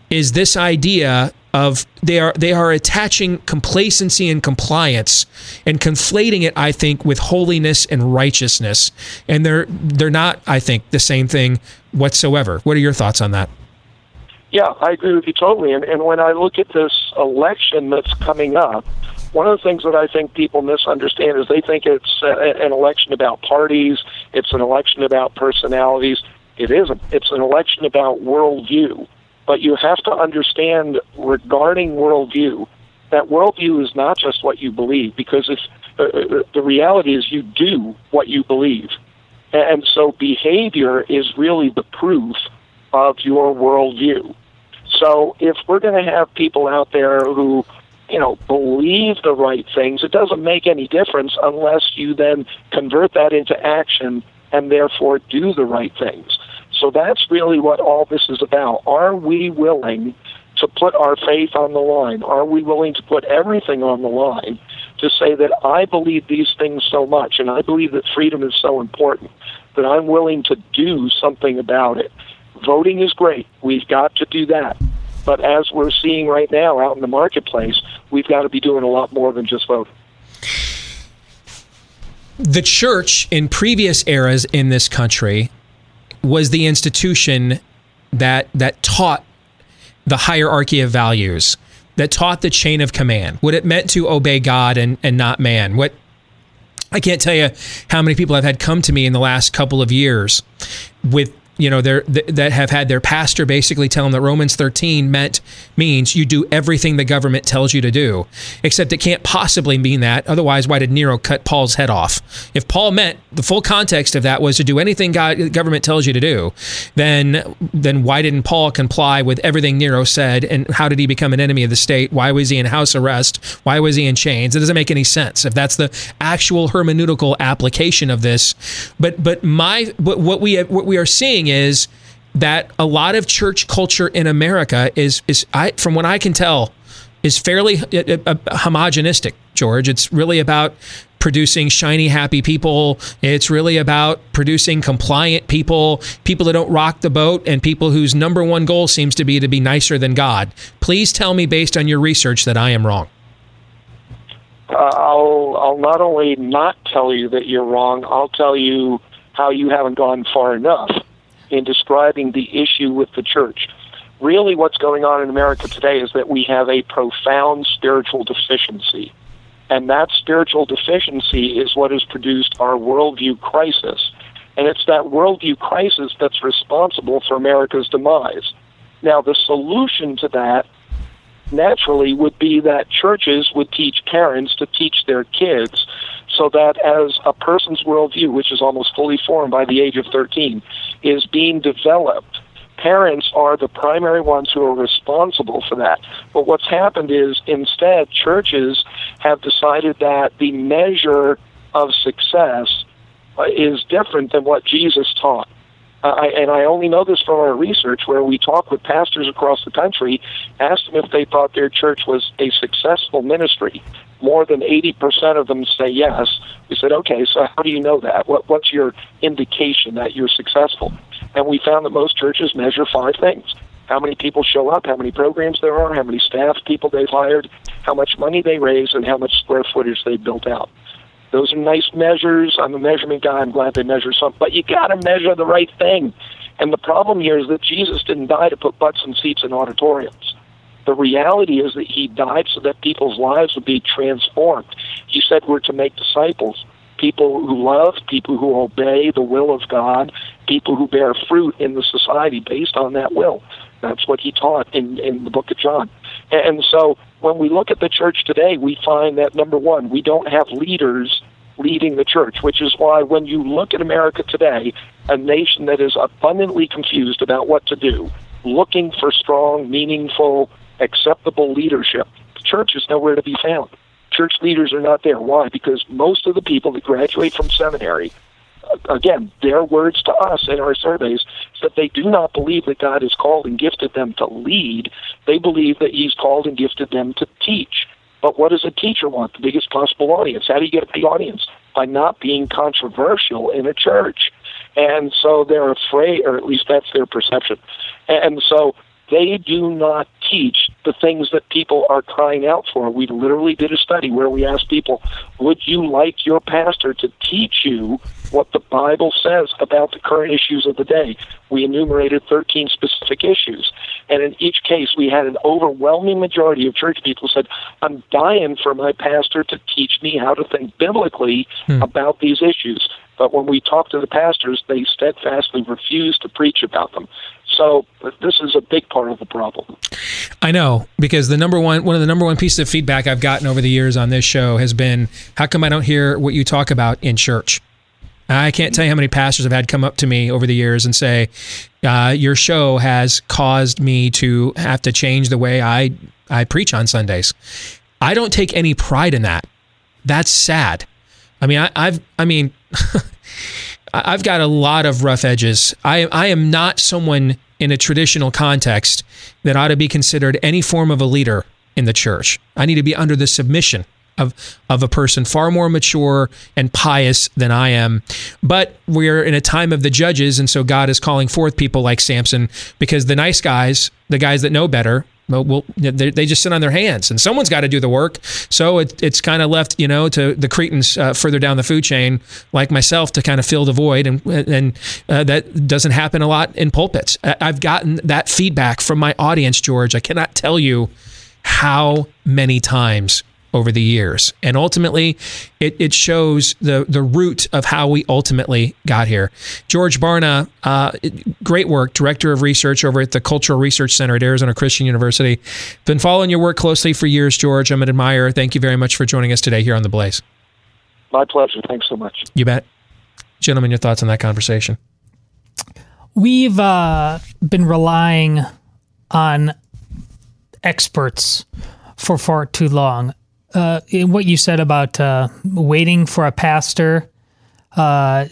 is this idea of they are attaching complacency and compliance and conflating it, I think, with holiness and righteousness. And they're not, I think, the same thing whatsoever. What are your thoughts on that? Yeah, I agree with you totally. And when I look at this election that's coming up, one of the things that I think people misunderstand is they think it's an election about parties, it's an election about personalities. It isn't. It's an election about worldview. But you have to understand, regarding worldview, that worldview is not just what you believe, because it's, the reality is you do what you believe. And so behavior is really the proof of your worldview. So if we're going to have people out there who, you know, believe the right things, it doesn't make any difference unless you then convert that into action and therefore do the right things. So that's really what all this is about. Are we willing to put our faith on the line? Are we willing to put everything on the line to say that I believe these things so much and I believe that freedom is so important that I'm willing to do something about it? Voting is great. We've got to do that. But as we're seeing right now out in the marketplace, we've got to be doing a lot more than just voting. The church in previous eras in this country was the institution that taught the hierarchy of values, that taught the chain of command, what it meant to obey God and not man. What I can't tell you how many people I've had come to me in the last couple of years with, you know, that have had their pastor basically tell them that Romans 13 means you do everything the government tells you to do, except it can't possibly mean that. Otherwise, why did Nero cut Paul's head off? If Paul meant the full context of that was to do anything the government tells you to do, then why didn't Paul comply with everything Nero said? And how did he become an enemy of the state? Why was he in house arrest? Why was he in chains? It doesn't make any sense if that's the actual hermeneutical application of this. But what we are seeing is that a lot of church culture in America is from what I can tell, is fairly homogenistic, George. It's really about producing shiny, happy people. It's really about producing compliant people, people that don't rock the boat, and people whose number one goal seems to be nicer than God. Please tell me, based on your research, that I am wrong. I'll not only not tell you that you're wrong, I'll tell you how you haven't gone far enough in describing the issue with the church. Really, what's going on in America today is that we have a profound spiritual deficiency, and that spiritual deficiency is what has produced our worldview crisis, and it's that worldview crisis that's responsible for America's demise. Now, the solution to that, naturally, would be that churches would teach parents to teach their kids so that as a person's worldview, which is almost fully formed by the age of 13, is being developed, parents are the primary ones who are responsible for that. But what's happened is, instead, churches have decided that the measure of success is different than what Jesus taught. I only know this from our research, where we talked with pastors across the country, asked them if they thought their church was a successful ministry. More than 80% of them say yes. We said, okay, so how do you know that? What's your indication that you're successful? And we found that most churches measure five things: how many people show up, how many programs there are, how many staff people they've hired, how much money they raise, and how much square footage they built out. Those are nice measures. I'm a measurement guy. I'm glad they measure something. But you got to measure the right thing. And the problem here is that Jesus didn't die to put butts in seats in auditoriums. The reality is that he died so that people's lives would be transformed. He said we're to make disciples, people who love, people who obey the will of God, people who bear fruit in the society based on that will. That's what he taught in the book of John. And so when we look at the church today, we find that, number one, we don't have leaders leading the church, which is why when you look at America today, a nation that is abundantly confused about what to do, looking for strong, meaningful, acceptable leadership, the church is nowhere to be found. Church leaders are not there. Why? Because most of the people that graduate from seminary, again, their words to us in our surveys, is that they do not believe that God has called and gifted them to lead. They believe that he's called and gifted them to teach. But what does a teacher want? The biggest possible audience. How do you get a big audience? By not being controversial in a church. And so they're afraid, or at least that's their perception. And so they do not teach the things that people are crying out for. We literally did a study where we asked people, would you like your pastor to teach you what the Bible says about the current issues of the day? We enumerated 13 specific issues. And in each case, we had an overwhelming majority of church people said, I'm dying for my pastor to teach me how to think biblically about these issues. But when we talked to the pastors, they steadfastly refused to preach about them. So this is a big part of the problem. I know, because one of the number one pieces of feedback I've gotten over the years on this show has been, how come I don't hear what you talk about in church? I can't tell you how many pastors have had come up to me over the years and say, your show has caused me to have to change the way I preach on Sundays. I don't take any pride in that. That's sad. I mean, I've got a lot of rough edges. I am not someone in a traditional context that ought to be considered any form of a leader in the church. I need to be under the submission of a person far more mature and pious than I am. But we're in a time of the judges, and so God is calling forth people like Samson, because the nice guys, the guys that know better, well, they just sit on their hands, and someone's got to do the work. So it's kind of left, you know, to the Cretans further down the food chain, like myself, to kind of fill the void, and that doesn't happen a lot in pulpits. I've gotten that feedback from my audience, George. I cannot tell you how many times over the years, and ultimately, it shows the root of how we ultimately got here. George Barna, great work, director of research over at the Cultural Research Center at Arizona Christian University. Been following your work closely for years, George. I'm an admirer. Thank you very much for joining us today here on The Blaze. My pleasure. Thanks so much. You bet. Gentlemen, your thoughts on that conversation? We've been relying on experts for far too long. What you said about waiting for a pastor to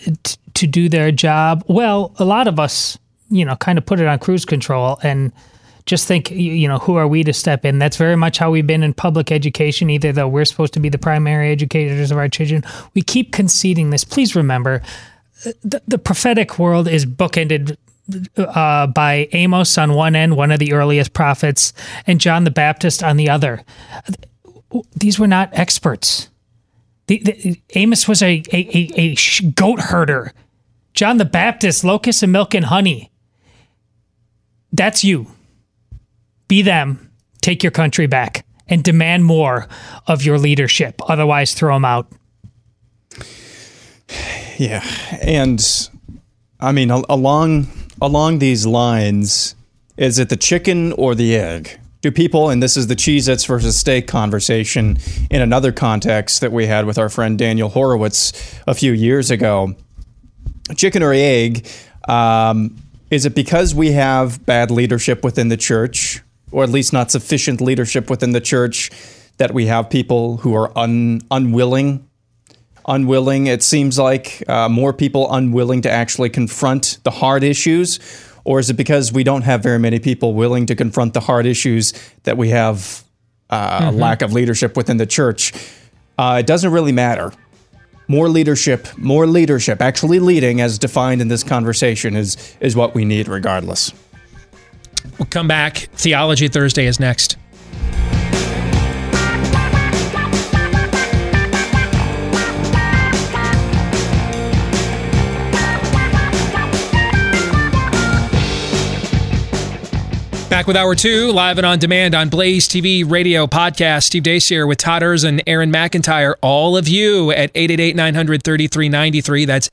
do their job. Well, a lot of us, you know, kind of put it on cruise control and just think, you know, who are we to step in? That's very much how we've been in public education, either though we're supposed to be the primary educators of our children. We keep conceding this. Please remember, the prophetic world is bookended by Amos on one end, one of the earliest prophets, and John the Baptist on the other. These were not experts. Amos was a goat herder. John the Baptist, locusts and milk and honey. That's you. Be them. Take your country back and demand more of your leadership. Otherwise, throw them out. Yeah. And I mean, along these lines, is it the chicken or the egg? Do people, and this is the Cheez-Its versus steak conversation in another context that we had with our friend Daniel Horowitz a few years ago. Chicken or egg, is it because we have bad leadership within the church, or at least not sufficient leadership within the church, that we have people who are unwilling, it seems like, more people unwilling to actually confront the hard issues? Or is it because we don't have very many people willing to confront the hard issues that we have a lack of leadership within the church? It doesn't really matter. More leadership, actually leading as defined in this conversation is what we need regardless. We'll come back. Theology Thursday is next. Back with Hour 2, live and on demand on Blaze TV, radio, podcast. Steve Deace here with Todd Erzin and Aaron McIntyre. All of you at 888-900-3393. That's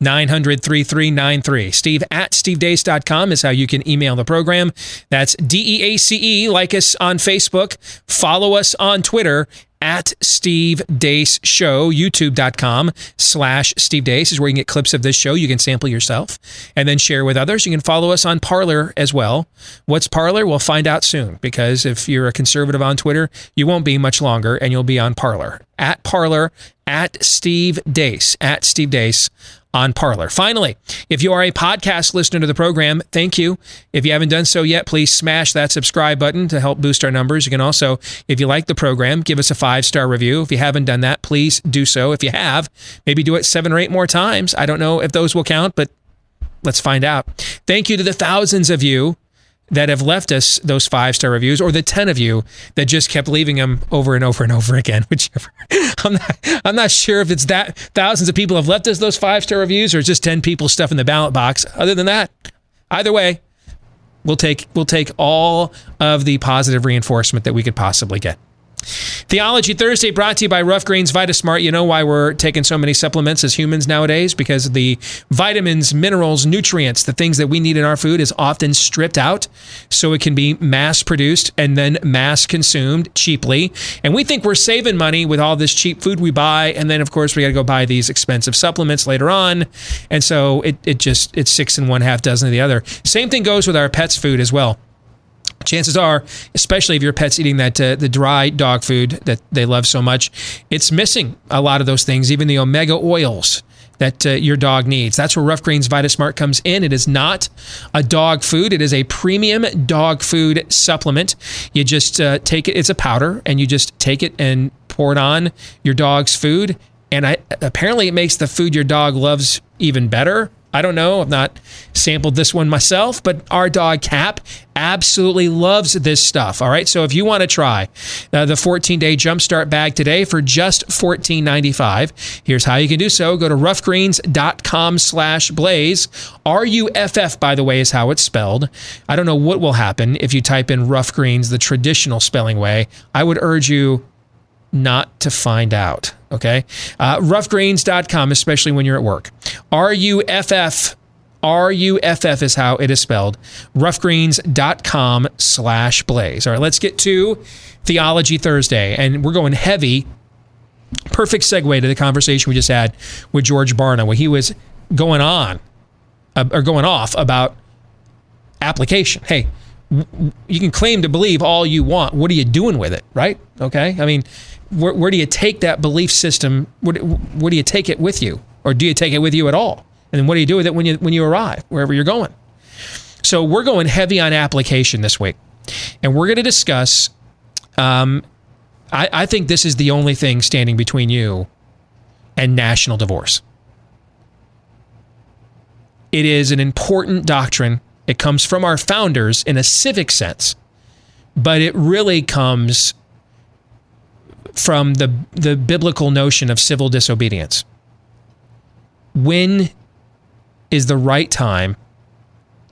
888-900-3393. Steve at stevedeace.com is how you can email the program. That's DEACE. Like us on Facebook. Follow us on Twitter at Steve Deace Show. YouTube.com/Steve Deace is where you can get clips of this show. You can sample yourself and then share with others. You can follow us on Parler as well. What's Parler? We'll find out soon, because if you're a conservative on Twitter, you won't be much longer, and you'll be on Parler. At Parler, at Steve Deace, at Steve Deace on Parler. Finally, if you are a podcast listener to the program, thank you. If you haven't done so yet, please smash that subscribe button to help boost our numbers. You can also, if you like the program, give us a 5-star review. If you haven't done that, please do so. If you have, maybe do it 7 or 8 more times. I don't know if those will count, but let's find out. Thank you to the thousands of you that have left us those 5-star reviews, or the 10 of you that just kept leaving them over and over and over again, whichever. I'm not sure if it's that thousands of people have left us those 5-star reviews, or it's just 10 people stuffing the ballot box. Other than that, either way, we'll take all of the positive reinforcement that we could possibly get. Theology Thursday brought to you by Rough Greens VitaSmart. You know why we're taking so many supplements as humans nowadays? Because the vitamins, minerals, nutrients, the things that we need in our food is often stripped out so it can be mass produced and then mass consumed cheaply. And we think we're saving money with all this cheap food we buy. And then, of course, we got to go buy these expensive supplements later on. And so it's 6 and 1/2 dozen of the other. Same thing goes with our pets' food as well. Chances are, especially if your pet's eating that the dry dog food that they love so much, it's missing a lot of those things, even the omega oils that your dog needs. That's where Rough Greens VitaSmart comes in. It is not a dog food. It is a premium dog food supplement. You just take it. It's a powder, and you just take it and pour it on your dog's food. And apparently it makes the food your dog loves even better. I don't know. I've not sampled this one myself, but our dog Cap absolutely loves this stuff. All right. So if you want to try the 14-day Jumpstart bag today for just $14.95, here's how you can do so. Go to roughgreens.com/blaze. RUFF, by the way, is how it's spelled. I don't know what will happen if you type in Rough Greens the traditional spelling way. I would urge you not to find out. Okay. Roughgreens.com, especially when you're at work. RUFF is how it is spelled. Roughgreens.com/blaze. All right, let's get to Theology Thursday, and we're going heavy. Perfect segue to the conversation we just had with George Barna, where he was going off about application. Hey, you can claim to believe all you want. What are you doing with it, right? Okay. I mean, where do you take that belief system? Where do you take it with you? Or do you take it with you at all? And then what do you do with it when you arrive, wherever you're going? So we're going heavy on application this week. And we're going to discuss, I think this is the only thing standing between you and national divorce. It is an important doctrine. It comes from our founders in a civic sense, but it really comes from the biblical notion of civil disobedience. When is the right time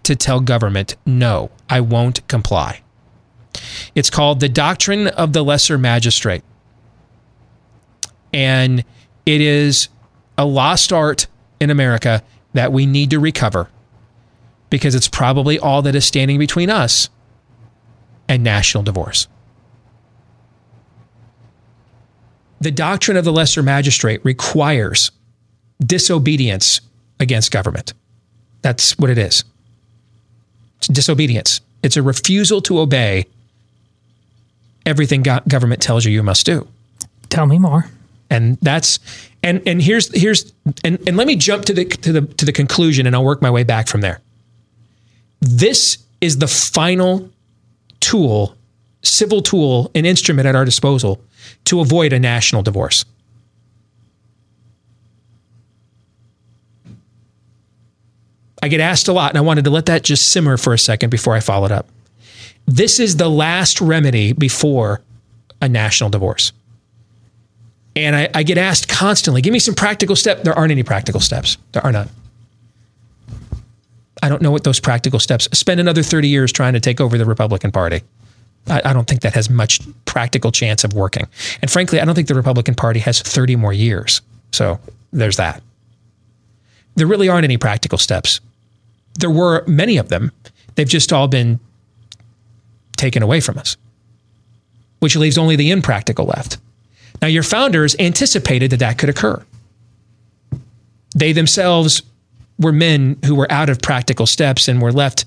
to tell government, no, I won't comply? It's called the doctrine of the lesser magistrate. And it is a lost art in America that we need to recover, because it's probably all that is standing between us and national divorce. The doctrine of the lesser magistrate requires disobedience against government. That's what it is. It's disobedience. It's a refusal to obey everything government tells you must do. Tell me more. And that's and here's and let me jump to the conclusion, and I'll work my way back from there. This is the final tool, civil tool, an instrument at our disposal to avoid a national divorce. I get asked a lot, and I wanted to let that just simmer for a second before I followed up. This is the last remedy before a national divorce. And I get asked constantly, give me some practical steps. There aren't any practical steps. There are none. I don't know what those practical steps. Spend another 30 years trying to take over the Republican Party. I don't think that has much practical chance of working. And frankly, I don't think the Republican Party has 30 more years. So there's that. There really aren't any practical steps. There were many of them. They've just all been taken away from us, which leaves only the impractical left. Now, your founders anticipated that could occur. They themselves were men who were out of practical steps and were left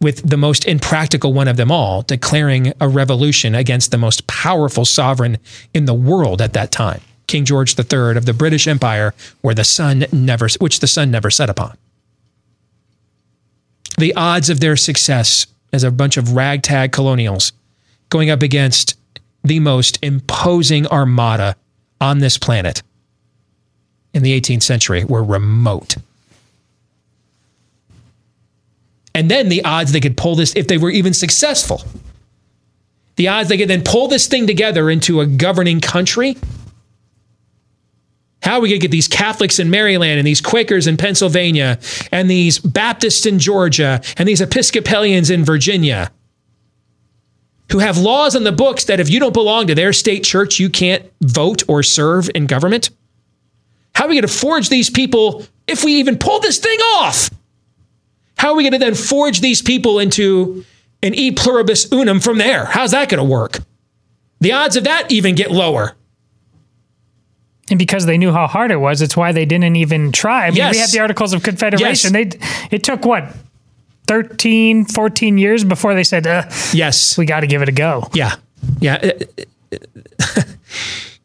with the most impractical one of them all, declaring a revolution against the most powerful sovereign in the world at that time, King George III of the British Empire, which the sun never set upon. The odds of their success as a bunch of ragtag colonials going up against the most imposing armada on this planet in the 18th century were remote. And then the odds they could pull this, if they were even successful, the odds they could then pull this thing together into a governing country. How are we going to get these Catholics in Maryland and these Quakers in Pennsylvania and these Baptists in Georgia and these Episcopalians in Virginia who have laws on the books that if you don't belong to their state church, you can't vote or serve in government? How are we going to forge these people if we even pull this thing off? How are we going to then forge these people into an e pluribus unum from there? How's that going to work? The odds of that even get lower. And because they knew how hard it was, it's why they didn't even try. I mean, yes. We had the Articles of Confederation. Yes. It took, 13, 14 years before they said, yes, we got to give it a go. Yeah.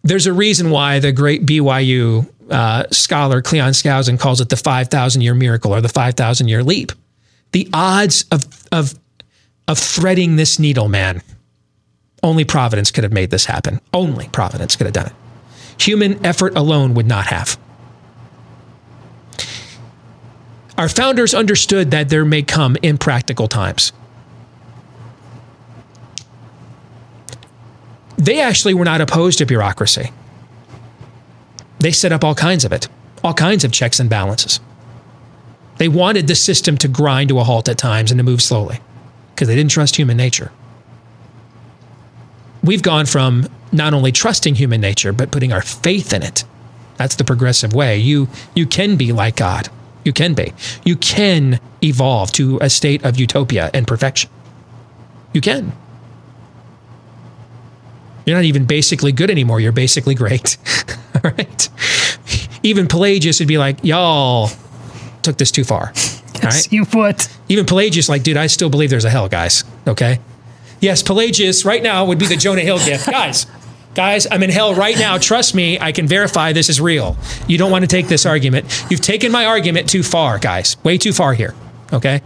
There's a reason why the great BYU scholar Cleon Skousen calls it the 5,000-year miracle or the 5,000-year leap. The odds of threading this needle, man, only Providence could have made this happen. Only Providence could have done it. Human effort alone would not have. Our founders understood that there may come impractical times. They actually were not opposed to bureaucracy. They set up all kinds of it, all kinds of checks and balances. They wanted the system to grind to a halt at times and to move slowly because they didn't trust human nature. We've gone from not only trusting human nature, but putting our faith in it. That's the progressive way. You can be like God. You can be. You can evolve to a state of utopia and perfection. You can. You're not even basically good anymore. You're basically great. All right. Even Pelagius would be like, y'all took this too far. All right? Yes, you would. Even Pelagius, like, dude, I still believe there's a hell, guys. Okay. Yes, Pelagius right now would be the Jonah Hill gift. Guys, I'm in hell right now. Trust me. I can verify this is real. You don't want to take this argument. You've taken my argument too far, guys. Way too far here. Okay.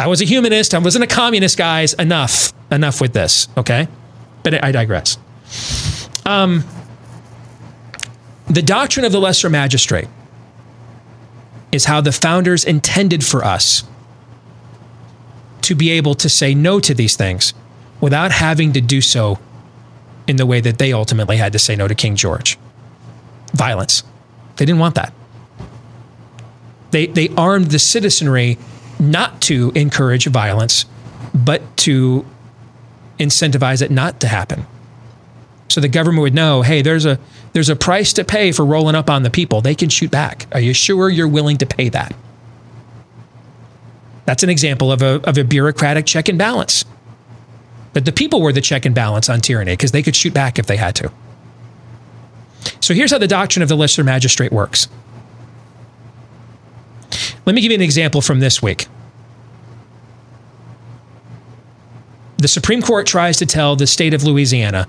I was a humanist. I wasn't a communist, guys. Enough with this. Okay. But I digress. The doctrine of the lesser magistrate is how the founders intended for us to be able to say no to these things without having to do so in the way that they ultimately had to say no to King George. Violence. They didn't want that. They armed the citizenry not to encourage violence, but to incentivize it not to happen. So the government would know, hey, there's a price to pay for rolling up on the people. They can shoot back. Are you sure you're willing to pay that? That's an example of a bureaucratic check and balance. But the people were the check and balance on tyranny because they could shoot back if they had to. So here's how the doctrine of the lesser magistrate works. Let me give you an example from this week. The Supreme Court tries to tell the state of Louisiana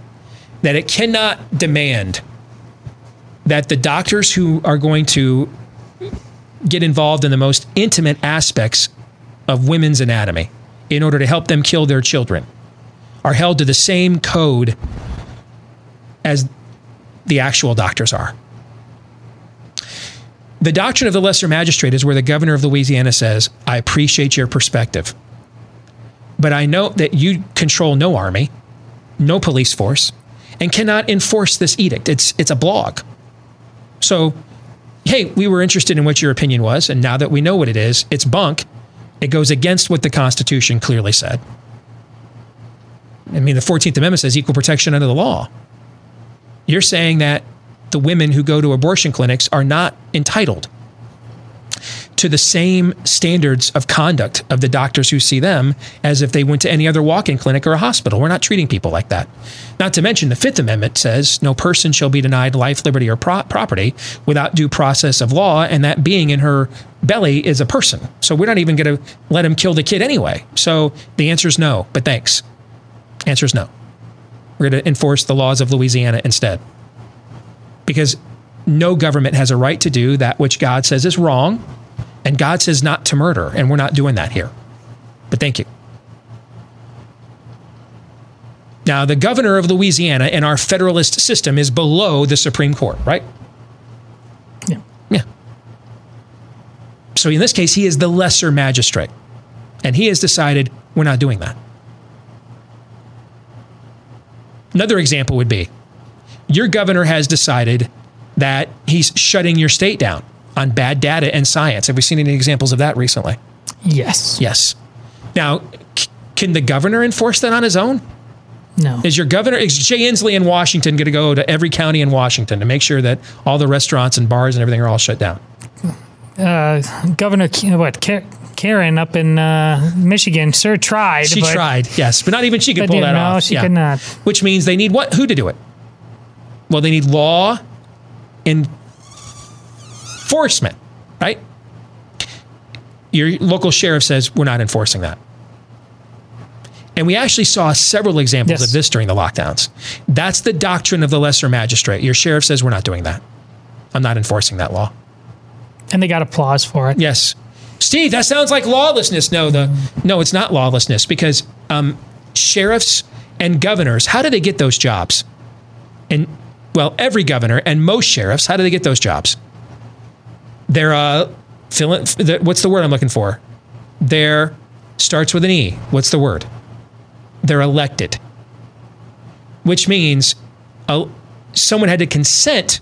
that it cannot demand that the doctors who are going to get involved in the most intimate aspects of women's anatomy in order to help them kill their children are held to the same code as the actual doctors are. The doctrine of the lesser magistrate is where the governor of Louisiana says, I appreciate your perspective, but I know that you control no army, no police force, and cannot enforce this edict. It's a blog. So, hey, we were interested in what your opinion was, and now that we know what it is, it's bunk. It goes against what the Constitution clearly said. I mean, the 14th Amendment says equal protection under the law. You're saying that the women who go to abortion clinics are not entitled to the same standards of conduct of the doctors who see them as if they went to any other walk-in clinic or a hospital. We're not treating people like that. Not to mention the Fifth Amendment says no person shall be denied life, liberty, or property without due process of law, and that being in her belly is a person. So we're not even going to let him kill the kid anyway. So the answer is no, but thanks. Answer is no. We're going to enforce the laws of Louisiana instead. Because no government has a right to do that which God says is wrong, and God says not to murder, and we're not doing that here. But thank you. Now, the governor of Louisiana in our federalist system is below the Supreme Court, right? Yeah. Yeah. So in this case, he is the lesser magistrate, and he has decided we're not doing that. Another example would be your governor has decided that he's shutting your state down on bad data and science. Have we seen any examples of that recently? Yes. Yes. Now, can the governor enforce that on his own? No. Is Jay Inslee in Washington going to go to every county in Washington to make sure that all the restaurants and bars and everything are all shut down? Governor, Karen up in Michigan sure tried. She tried, yes. But not even she could pull that off. No, she could not. Which means they need what? Who to do it? Well, they need law and enforcement, right? Your local sheriff says, we're not enforcing that. And we actually saw several examples of this during the lockdowns. That's the doctrine of the lesser magistrate. Your sheriff says, we're not doing that. I'm not enforcing that law. And they got applause for it. Yes. Steve, that sounds like lawlessness. No, no, it's not lawlessness, because sheriffs and governors, how do they get those jobs? And well, every governor and most sheriffs, how do they get those jobs? They're what's the word I'm looking for? They're starts with an E. What's the word? They're elected, which means someone had to consent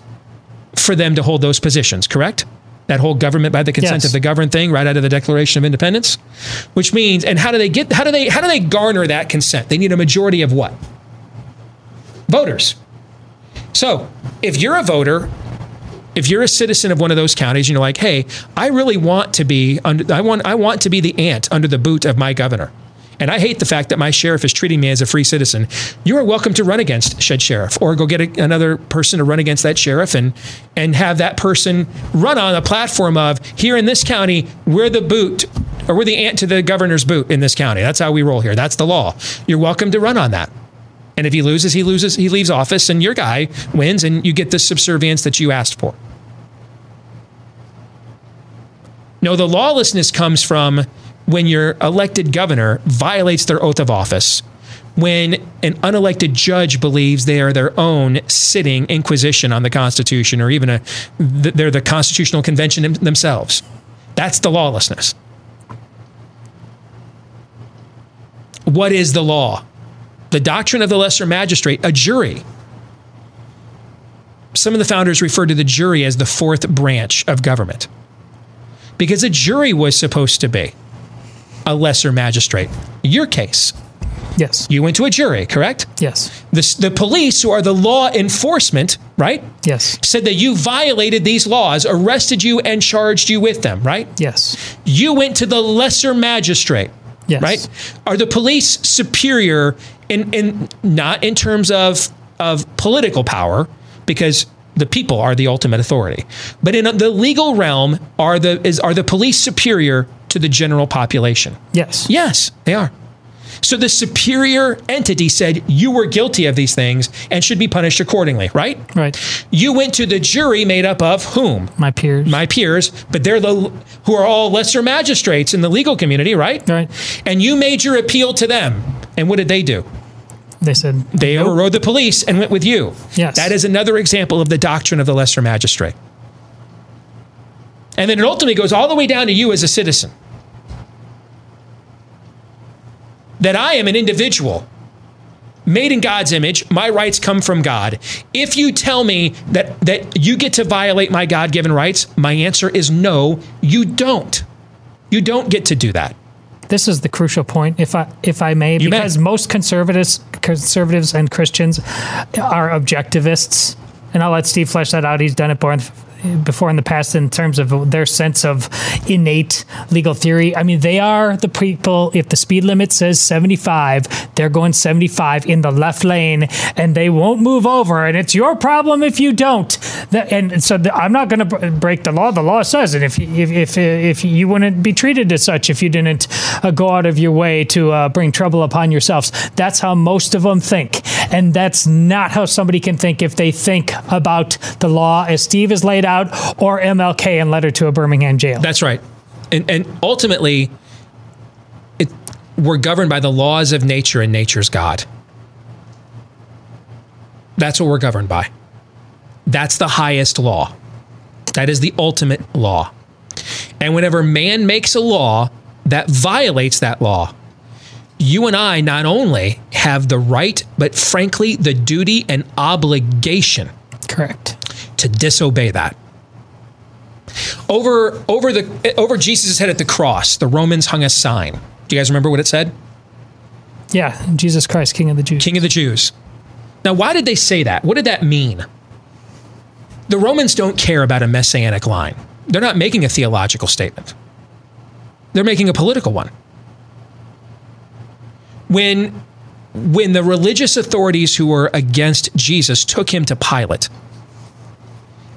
for them to hold those positions, correct? That whole government by the consent of the governed thing, right out of the Declaration of Independence, which means, and how do they garner that consent? They need a majority of what? Voters. So if you're a voter, if you're a citizen of one of those counties, and you're like, hey, I really want to be under, I want to be the ant under the boot of my governor. And I hate the fact that my sheriff is treating me as a free citizen. You are welcome to run against said sheriff, or go get another person to run against that sheriff, and have that person run on a platform of, here in this county, we're the boot, or we're the ant to the governor's boot in this county. That's how we roll here. That's the law. You're welcome to run on that. And if he loses, he leaves office, and your guy wins, and you get the subservience that you asked for. No, the lawlessness comes from when your elected governor violates their oath of office, when an unelected judge believes they are their own sitting inquisition on the Constitution, or even they're the Constitutional Convention themselves. That's the lawlessness. What is the law? The doctrine of the lesser magistrate, a jury. Some of the founders referred to the jury as the fourth branch of government, because a jury was supposed to be a lesser magistrate. Your case. Yes. You went to a jury, correct? Yes. The police, who are the law enforcement, right? Yes. Said that you violated these laws, arrested you, and charged you with them, right? Yes. You went to the lesser magistrate, yes, right? Are the police superior in not in terms of political power, because the people are the ultimate authority, but in the legal realm, are the police superior to the general population? Yes. Yes, they are. So the superior entity said you were guilty of these things and should be punished accordingly, right? Right. You went to the jury made up of whom? My peers. My peers, but they're who are all lesser magistrates in the legal community, right? Right. And you made your appeal to them. And what did they do? They said they overrode the police and went with you. Yes. That is another example of the doctrine of the lesser magistrate. And then it ultimately goes all the way down to you as a citizen. That I am an individual made in God's image. My rights come from God. If you tell me that you get to violate my God-given rights, my answer is no, you don't. You don't get to do that. This is the crucial point, if I may, because most conservatives and Christians are objectivists. And I'll let Steve flesh that out. He's done it before in the past in terms of their sense of innate legal theory. I mean, they are the people, if the speed limit says 75, they're going 75 in the left lane, and they won't move over, and it's your problem if you don't. And so I'm not going to break the law. The law says it. If you wouldn't be treated as such if you didn't go out of your way to bring trouble upon yourselves. That's how most of them think. And that's not how somebody can think if they think about the law as Steve has laid out, or MLK and Letter to a Birmingham Jail. That's right. And ultimately, we're governed by the laws of nature, and nature's God. That's what we're governed by. That's the highest law. That is the ultimate law. And whenever man makes a law that violates that law, you and I not only have the right, but frankly, the duty and obligation. Correct. To disobey that. Over Jesus' head at the cross, the Romans hung a sign. Do you guys remember what it said? Yeah, Jesus Christ, King of the Jews. King of the Jews. Now, why did they say that? What did that mean? The Romans don't care about a messianic line. They're not making a theological statement. They're making a political one. When the religious authorities who were against Jesus took him to Pilate,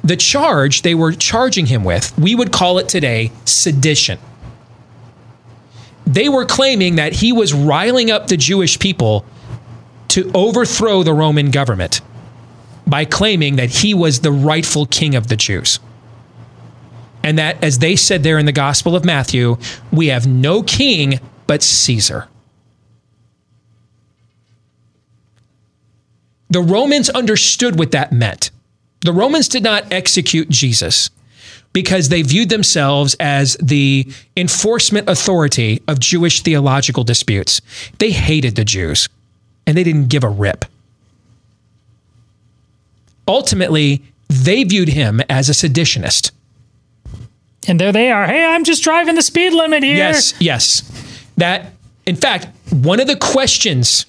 the charge they were charging him with, we would call it today sedition. They were claiming that he was riling up the Jewish people to overthrow the Roman government by claiming that he was the rightful king of the Jews. And that, as they said there in the Gospel of Matthew, we have no king but Caesar. The Romans understood what that meant. The Romans did not execute Jesus because they viewed themselves as the enforcement authority of Jewish theological disputes. They hated the Jews, and they didn't give a rip. Ultimately, they viewed him as a seditionist. And there they are. Hey, I'm just driving the speed limit here. Yes, yes. That, in fact, one of the questions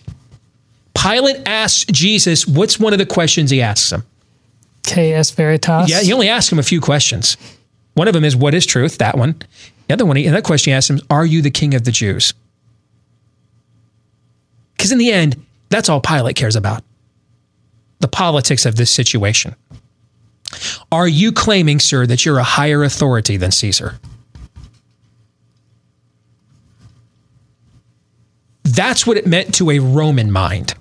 Pilate asked Jesus, what's one of the questions he asks him? KS Veritas. Yeah, he only asked him a few questions. One of them is, what is truth? That one. The other one, another question he asked him, are you the king of the Jews? Because in the end, that's all Pilate cares about. The politics of this situation. Are you claiming, sir, that you're a higher authority than Caesar? That's what it meant to a Roman mind.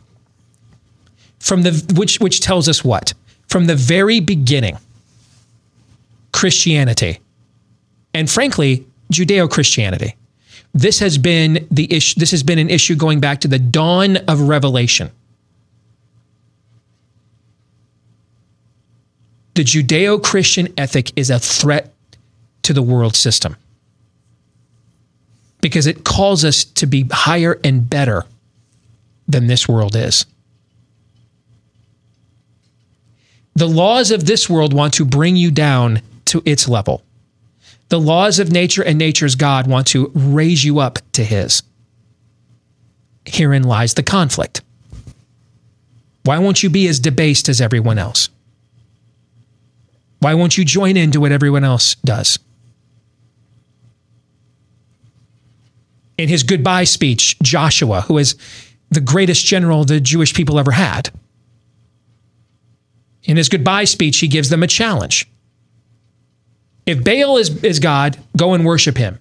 From the which tells us what? From the very beginning, Christianity, and frankly, Judeo-Christianity, this has been the issue. This has been an issue going back to the dawn of Revelation. The Judeo-Christian ethic is a threat to the world system because it calls us to be higher and better than this world is. The laws of this world want to bring you down to its level. The laws of nature and nature's God want to raise you up to his. Herein lies the conflict. Why won't you be as debased as everyone else? Why won't you join into what everyone else does? In his goodbye speech, Joshua, who is the greatest general the Jewish people ever had, in his goodbye speech, he gives them a challenge. If Baal is God, go and worship him.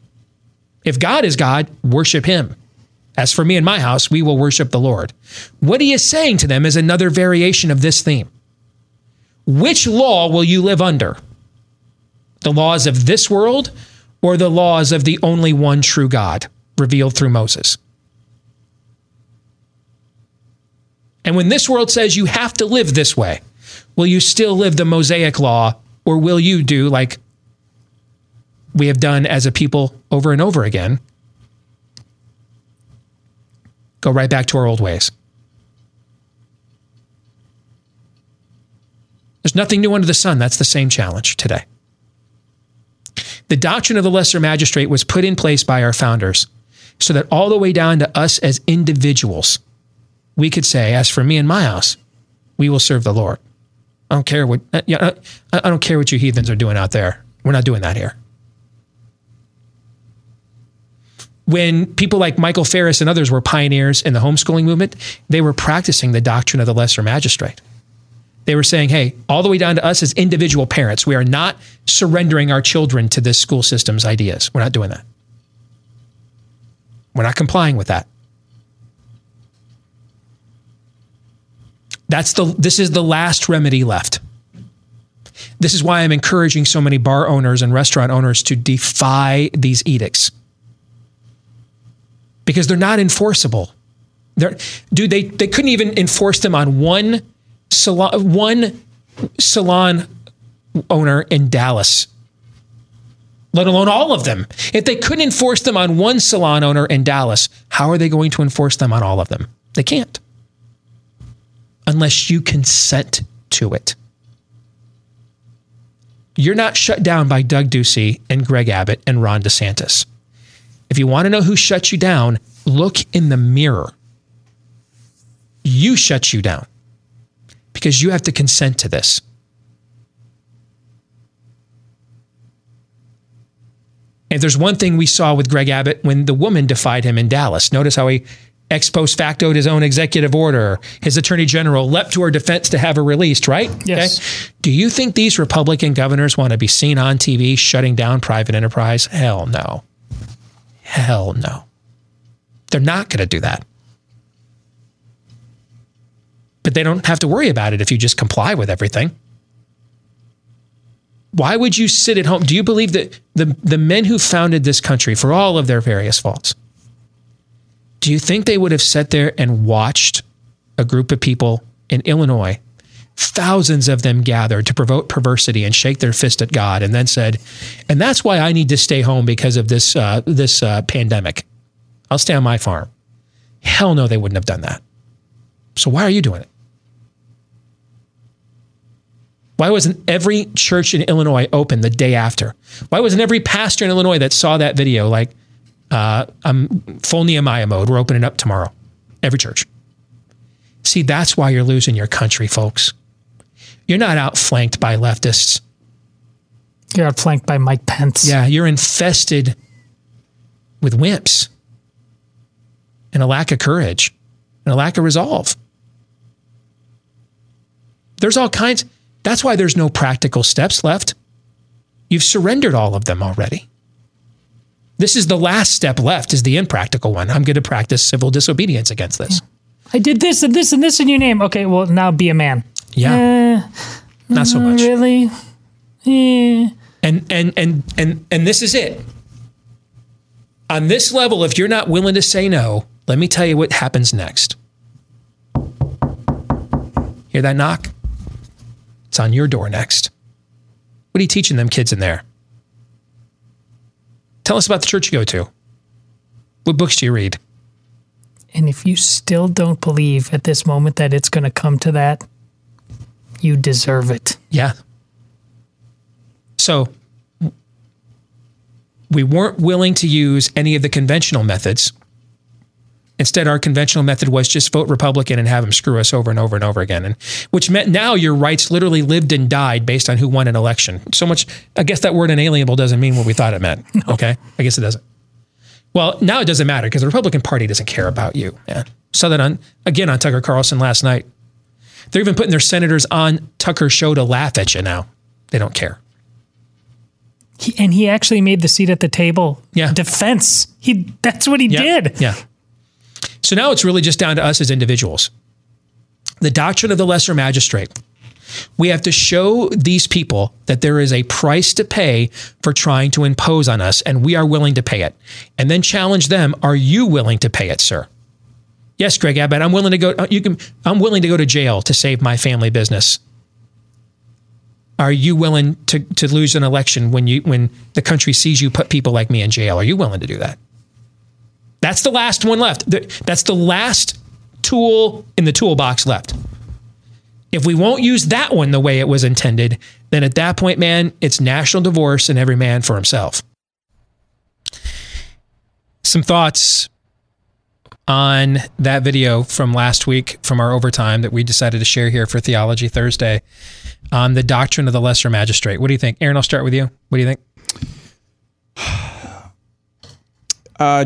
If God is God, worship him. As for me and my house, we will worship the Lord. What he is saying to them is another variation of this theme. Which law will you live under? The laws of this world or the laws of the only one true God revealed through Moses? And when this world says you have to live this way, will you still live the Mosaic law, or will you do like we have done as a people over and over again? Go right back to our old ways. There's nothing new under the sun. That's the same challenge today. The doctrine of the lesser magistrate was put in place by our founders so that all the way down to us as individuals, we could say, as for me and my house, we will serve the Lord. I don't care what you heathens are doing out there. We're not doing that here. When people like Michael Ferris and others were pioneers in the homeschooling movement, they were practicing the doctrine of the lesser magistrate. They were saying, hey, all the way down to us as individual parents, we are not surrendering our children to this school system's ideas. We're not doing that. We're not complying with that. This is the last remedy left. This is why I'm encouraging so many bar owners and restaurant owners to defy these edicts. Because they're not enforceable. They couldn't even enforce them on one salon owner in Dallas, let alone all of them. If they couldn't enforce them on one salon owner in Dallas, how are they going to enforce them on all of them? They can't. Unless you consent to it. You're not shut down by Doug Ducey and Greg Abbott and Ron DeSantis. If you want to know who shut you down, look in the mirror. You shut you down because you have to consent to this. And there's one thing we saw with Greg Abbott when the woman defied him in Dallas. Notice how he ex post factoed his own executive order. His attorney general leapt to her defense to have her released, right? Yes. Okay. Do you think these Republican governors want to be seen on TV shutting down private enterprise? Hell no. They're not going to do that. But they don't have to worry about it if you just comply with everything. Why would you sit at home? Do you believe that the men who founded this country, for all of their various faults, do you think they would have sat there and watched a group of people in Illinois, thousands of them gathered to provoke perversity and shake their fist at God, and then said, and that's why I need to stay home because of this, this pandemic. I'll stay on my farm. Hell no, they wouldn't have done that. So why are you doing it? Why wasn't every church in Illinois open the day after? Why wasn't every pastor in Illinois that saw that video like, I'm full Nehemiah mode, we're opening up tomorrow, every church? See, that's why you're losing your country, folks. You're not outflanked by leftists. You're outflanked by Mike Pence. Yeah, you're infested with wimps and a lack of courage and a lack of resolve. There's all kinds... That's why there's no practical steps left. You've surrendered all of them already. This is the last step left, is the impractical one. I'm going to practice civil disobedience against this. Yeah. I did this and this and this in your name. Okay, well, now be a man. Yeah. Not so much. Really? Yeah. And this is it. On this level, if you're not willing to say no, let me tell you what happens next. Hear that knock? It's on your door next. What are you teaching them kids in there? Tell us about the church you go to. What books do you read? And if you still don't believe at this moment that it's going to come to that, you deserve it. Yeah. So we weren't willing to use any of the conventional methods. Instead, our conventional method was just vote Republican and have them screw us over and over and over again, and which meant now your rights literally lived and died based on who won an election. So much, I guess that word inalienable doesn't mean what we thought it meant. No. Okay? I guess it doesn't. Well, now it doesn't matter because the Republican Party doesn't care about you. Yeah. Saw that on Tucker Carlson last night. They're even putting their senators on Tucker's show to laugh at you now. They don't care. He actually made the seat at the table. Yeah. Defense. That's what he did. Yeah. So now it's really just down to us as individuals. The doctrine of the lesser magistrate. We have to show these people that there is a price to pay for trying to impose on us, and we are willing to pay it. And then challenge them, are you willing to pay it, sir? Yes, Greg Abbott, I'm willing to go to jail to save my family business. Are you willing to lose an election when the country sees you put people like me in jail? Are you willing to do that? That's the last one left. That's the last tool in the toolbox left. If we won't use that one the way it was intended, then at that point, man, it's national divorce and every man for himself. Some thoughts on that video from last week from our overtime that we decided to share here for Theology Thursday on the doctrine of the lesser magistrate. What do you think? Aaron, I'll start with you. What do you think?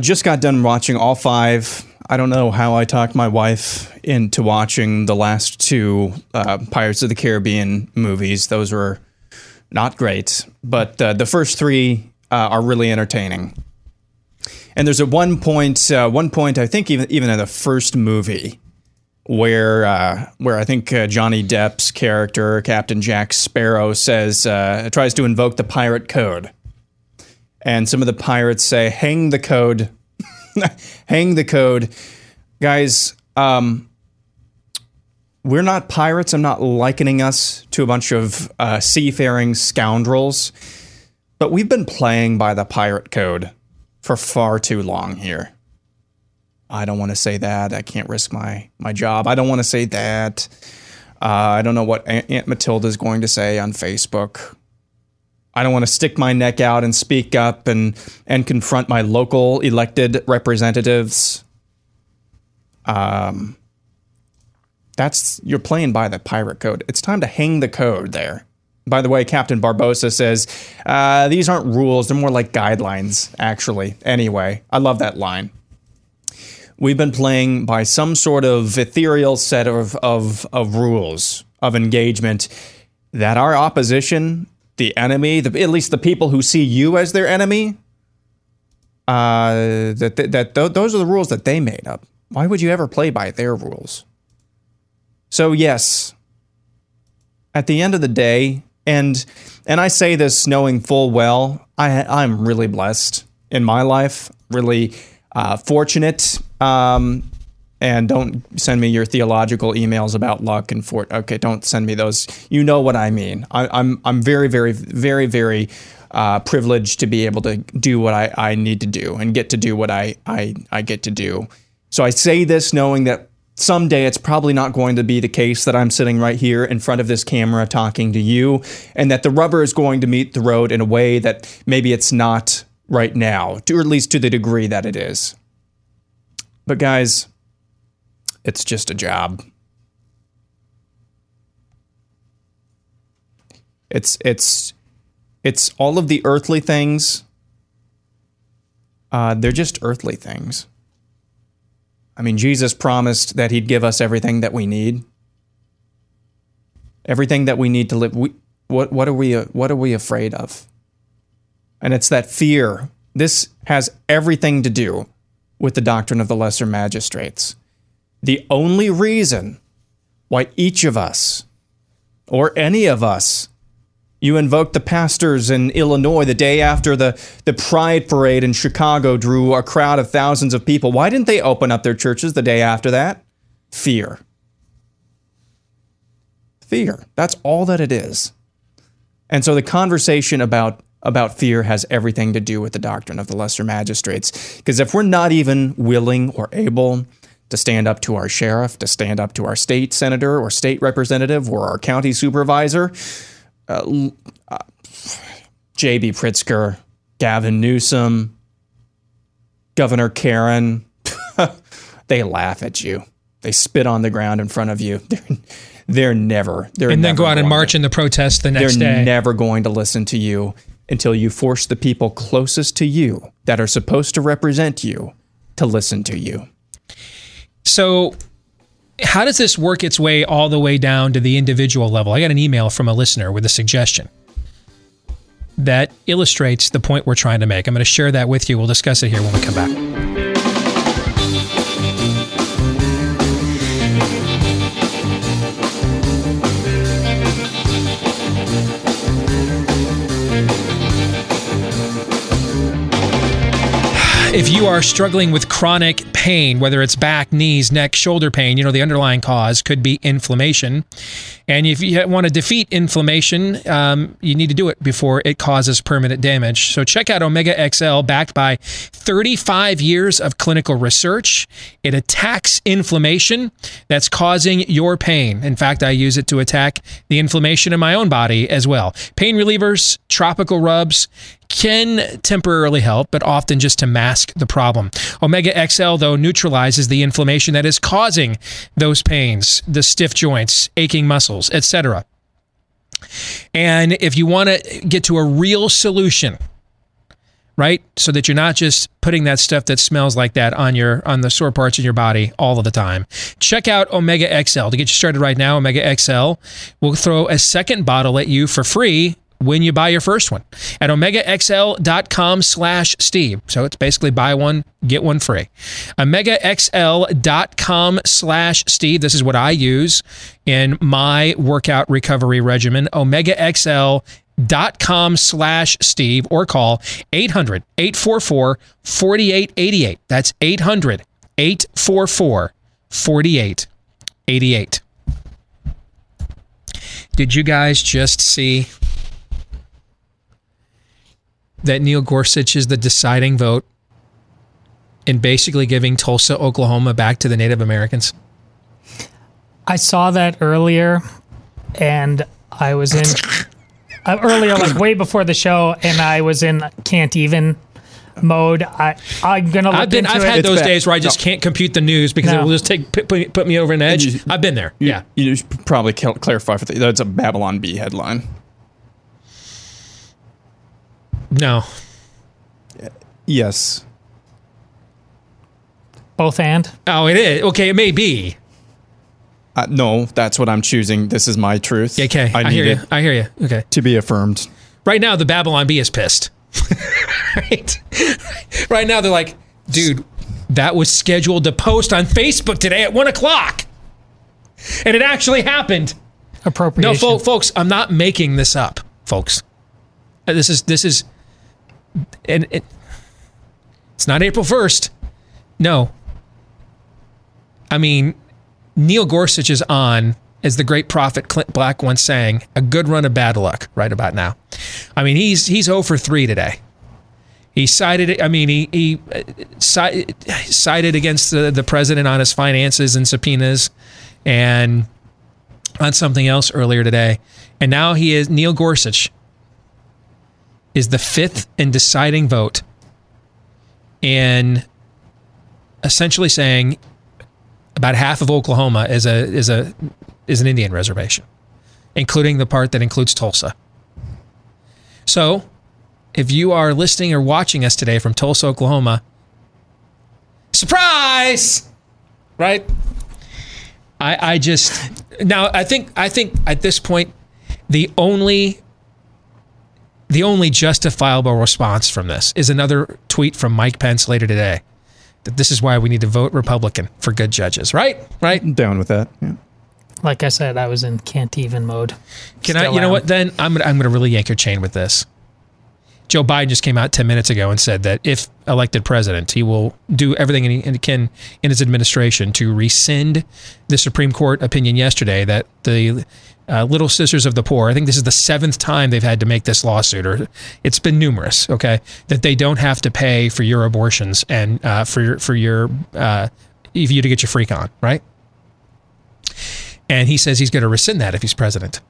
Just got done watching all five. I don't know how I talked my wife into watching the last two Pirates of the Caribbean movies. Those were not great, but the first three are really entertaining. And there's at one point I think even in the first movie, where I think Johnny Depp's character, Captain Jack Sparrow, says tries to invoke the pirate code. And some of the pirates say, hang the code. Hang the code. Guys, we're not pirates. I'm not likening us to a bunch of seafaring scoundrels. But we've been playing by the pirate code for far too long here. I don't want to say that. I can't risk my job. I don't want to say that. I don't know what Aunt Matilda is going to say on Facebook. I don't want to stick my neck out and speak up and confront my local elected representatives. You're playing by the pirate code. It's time to hang the code there. By the way, Captain Barbosa says, these aren't rules. They're more like guidelines, actually. Anyway, I love that line. We've been playing by some sort of ethereal set of rules of engagement that our opposition... The enemy, at least the people who see you as their enemy, Those are the rules that they made up. Why would you ever play by their rules? So yes, at the end of the day, and I say this knowing full well, I'm really blessed in my life, really fortunate. And don't send me your theological emails about luck and fort. Okay, don't send me those. You know what I mean. I'm very, very, very, very privileged to be able to do what I need to do and get to do what I get to do. So I say this knowing that someday it's probably not going to be the case that I'm sitting right here in front of this camera talking to you, and that the rubber is going to meet the road in a way that maybe it's not right now, or at least to the degree that it is. But guys, it's just a job. It's all of the earthly things. They're just earthly things. I mean, Jesus promised that he'd give us everything that we need. Everything that we need to live. What are we afraid of? And it's that fear. This has everything to do with the doctrine of the lesser magistrates. The only reason why each of us, or any of us, you invoke the pastors in Illinois the day after the Pride Parade in Chicago drew a crowd of thousands of people. Why didn't they open up their churches the day after that? Fear. Fear. That's all that it is. And so the conversation about fear has everything to do with the doctrine of the lesser magistrates. Because if we're not even willing or able to stand up to our sheriff, to stand up to our state senator or state representative or our county supervisor, J.B. Pritzker, Gavin Newsom, Governor Karen, they laugh at you. They spit on the ground in front of you. They're never. They're and then never go out and march in the protest the next day. They're never going to listen to you until you force the people closest to you that are supposed to represent you to listen to you. So how does this work its way all the way down to the individual level? I got an email from a listener with a suggestion that illustrates the point we're trying to make. I'm going to share that with you. We'll discuss it here when we come back. If you are struggling with chronic pain, whether it's back, knees, neck, shoulder pain, you know, the underlying cause could be inflammation. And if you want to defeat inflammation, you need to do it before it causes permanent damage. So check out Omega XL, backed by 35 years of clinical research. It attacks inflammation that's causing your pain. In fact, I use it to attack the inflammation in my own body as well. Pain relievers, tropical rubs can temporarily help, but often just to mask the problem. Omega XL, though, neutralizes the inflammation that is causing those pains, the stiff joints, aching muscles, etc. And if you want to get to a real solution, right, so that you're not just putting that stuff that smells like that on the sore parts in your body all of the time, check out Omega XL. To get you started right now, Omega XL will throw a second bottle at you for free when you buy your first one at omegaxl.com/Steve. So it's basically buy one, get one free. omegaxl.com/Steve. This is what I use in my workout recovery regimen. omegaxl.com/Steve, or call 800-844-4888. That's 800-844-4888. Did you guys just see that Neil Gorsuch is the deciding vote in basically giving Tulsa, Oklahoma back to the Native Americans? I saw that earlier, and I was in earlier, like way before the show, and I was in can't even mode. I'm gonna look into it. I've had those days where I just can't compute the news because it will just put me over an edge. I've been there. Yeah, you should probably clarify for that's a Babylon Bee headline. No. Yes. Both and? Oh, it is. Okay, it may be. No, that's what I'm choosing. This is my truth. Okay, I hear you. Okay. To be affirmed. Right now, the Babylon Bee is pissed. Right? Right now they're like, dude, that was scheduled to post on Facebook today at 1 o'clock. And it actually happened. Appropriation. No, folks, I'm not making this up, folks. This is, and it's not April 1st. No. I mean, Neil Gorsuch is on, as the great prophet Clint Black once sang, a good run of bad luck right about now. I mean, he's 0 for 3 today. He cited it. I mean, he cited against the president on his finances and subpoenas, and on something else earlier today. And now Neil Gorsuch is the fifth and deciding vote in essentially saying about half of Oklahoma is an Indian reservation, including the part that includes Tulsa. So, if you are listening or watching us today from Tulsa, Oklahoma, surprise, right? I think at this point, the only justifiable response from this is another tweet from Mike Pence later today that this is why we need to vote Republican for good judges, right? Right? I'm down with that. Yeah. Like I said, I was in can't even mode. You know what? Then I'm gonna really yank your chain with this. Joe Biden just came out 10 minutes ago and said that if elected president, he will do everything he can in his administration to rescind the Supreme Court opinion yesterday that the Little Sisters of the Poor, I think this is the 7th time they've had to make this lawsuit, or it's been numerous, okay, that they don't have to pay for your abortions and for you to get your freak on, right? And he says he's going to rescind that if he's president.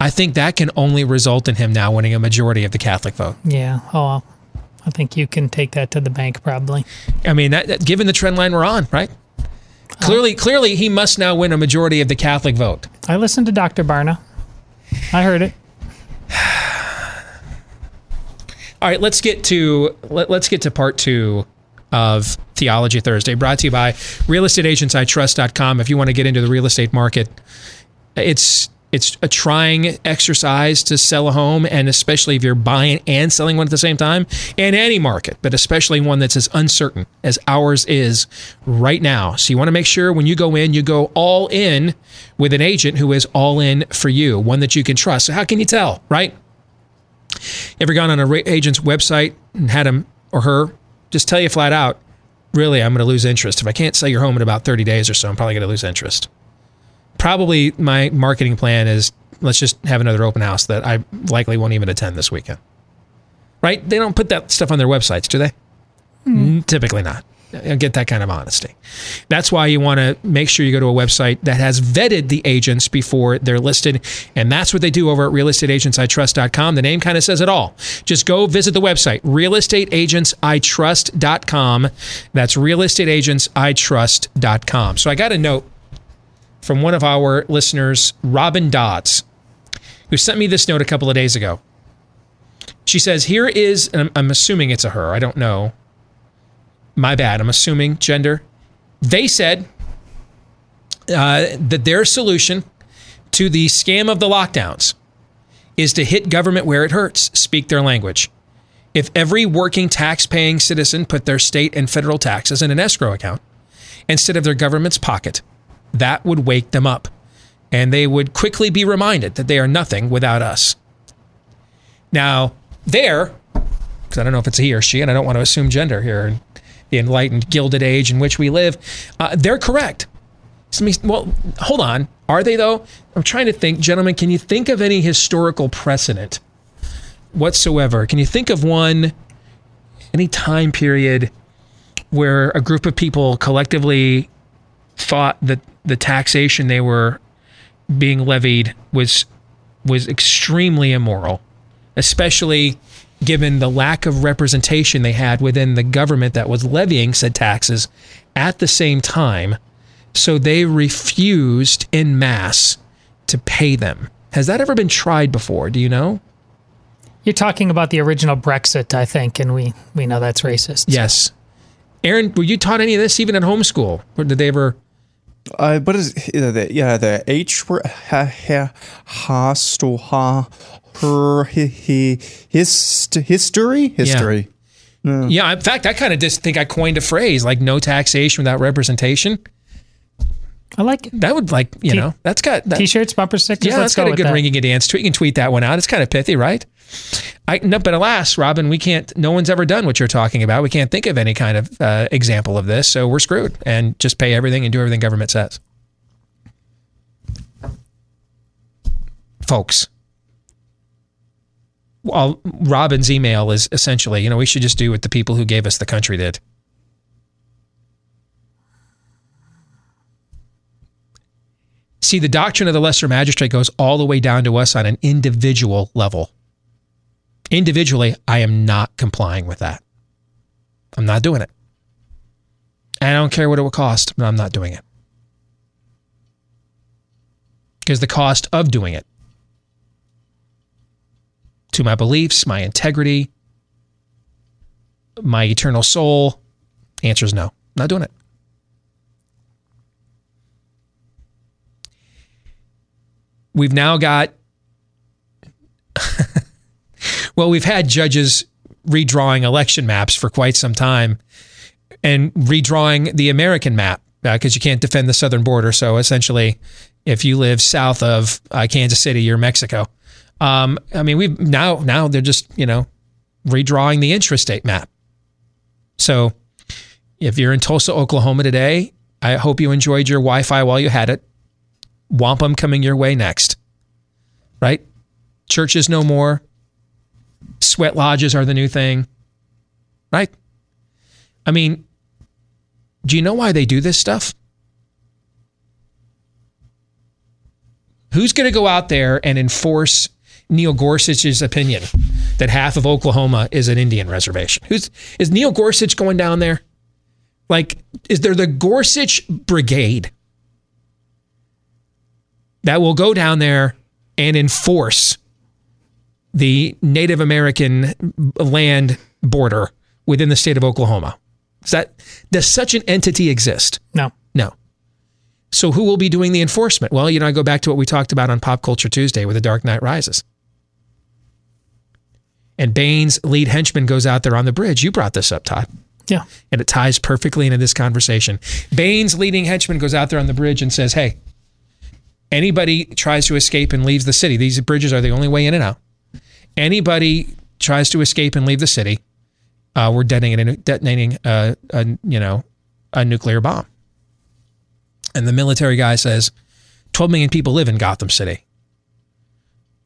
I think that can only result in him now winning a majority of the Catholic vote. Yeah. Oh, I think you can take that to the bank, probably. I mean, that given the trend line we're on, right? Clearly, he must now win a majority of the Catholic vote. I listened to Dr. Barna. I heard it. All right, let's get to part 2 of Theology Thursday, brought to you by realestateagentsitrust.com. If you want to get into the real estate market, it's a trying exercise to sell a home, and especially if you're buying and selling one at the same time, in any market, but especially one that's as uncertain as ours is right now. So you want to make sure when you go in, you go all in with an agent who is all in for you, one that you can trust. So how can you tell, right? Ever gone on an agent's website and had him or her just tell you flat out, really, I'm going to lose interest. If I can't sell your home in about 30 days or so, I'm probably going to lose interest. Probably my marketing plan is, let's just have another open house that I likely won't even attend this weekend. Right? They don't put that stuff on their websites, do they? Typically not. You'll get that kind of honesty. That's why you want to make sure you go to a website that has vetted the agents before they're listed. And that's what they do over at realestateagentsitrust.com. The name kind of says it all. Just go visit the website, realestateagentsitrust.com. That's realestateagentsitrust.com. So I got a note from one of our listeners, Robin Dodds, who sent me this note a couple of days ago. She says, here is, and I'm assuming it's a her, I don't know. My bad, I'm assuming gender. They said that their solution to the scam of the lockdowns is to hit government where it hurts, speak their language. If every working tax-paying citizen put their state and federal taxes in an escrow account instead of their government's pocket, that would wake them up, and they would quickly be reminded that they are nothing without us. Now, because I don't know if it's a he or she, and I don't want to assume gender here in the enlightened, gilded age in which we live, they're correct. Well, hold on. Are they, though? I'm trying to think. Gentlemen, can you think of any historical precedent whatsoever? Can you think of any time period where a group of people collectively thought that the taxation they were being levied was extremely immoral, especially given the lack of representation they had within the government that was levying said taxes at the same time, so they refused en masse to pay them? Has that ever been tried before? Do you know? You're talking about the original Brexit, I think, and we know that's racist. Yes. Aaron, were you taught any of this even at homeschool? Or did they ever... What is the H word? Ha, ha, ha, sto, ha, history. Yeah. Yeah, in fact, I kind of just think I coined a phrase like "no taxation without representation." I like it. That would like you know that's got that, t-shirts, bumper stickers. Yeah, that's got a good ringing a dance tweet. You can tweet that one out. It's kind of pithy, right? No, but alas, Robin, we can't. No one's ever done what you're talking about. We can't think of any kind of example of this, so we're screwed. And just pay everything and do everything government says, folks. Well, Robin's email is essentially, you know, we should just do what the people who gave us the country did. See, the doctrine of the lesser magistrate goes all the way down to us on an individual level. Individually, I am not complying with that. I'm not doing it. And I don't care what it will cost, but I'm not doing it. Because the cost of doing it to my beliefs, my integrity, my eternal soul, the answer is no. Not doing it. We've now got, well, we've had judges redrawing election maps for quite some time and redrawing the American map because you can't defend the southern border. So essentially, if you live south of Kansas City, you're Mexico. I mean, we've now they're just, you know, redrawing the intrastate map. So if you're in Tulsa, Oklahoma today, I hope you enjoyed your Wi-Fi while you had it. Wampum coming your way next, right? Churches no more. Sweat lodges are the new thing, right? I mean, do you know why they do this stuff? Who's going to go out there and enforce Neil Gorsuch's opinion that half of Oklahoma is an Indian reservation? Is Neil Gorsuch going down there? Like, is there the Gorsuch Brigade that will go down there and enforce the Native American land border within the state of Oklahoma? Does such an entity exist? No. No. So who will be doing the enforcement? Well, you know, I go back to what we talked about on Pop Culture Tuesday with The Dark Knight Rises. And Bane's lead henchman goes out there on the bridge. You brought this up, Todd. Yeah. And it ties perfectly into this conversation. Bane's leading henchman goes out there on the bridge and says, hey, anybody tries to escape and leaves the city. These bridges are the only way in and out. Anybody tries to escape and leave the city, we're detonating a nuclear bomb. And the military guy says, 12 million people live in Gotham City.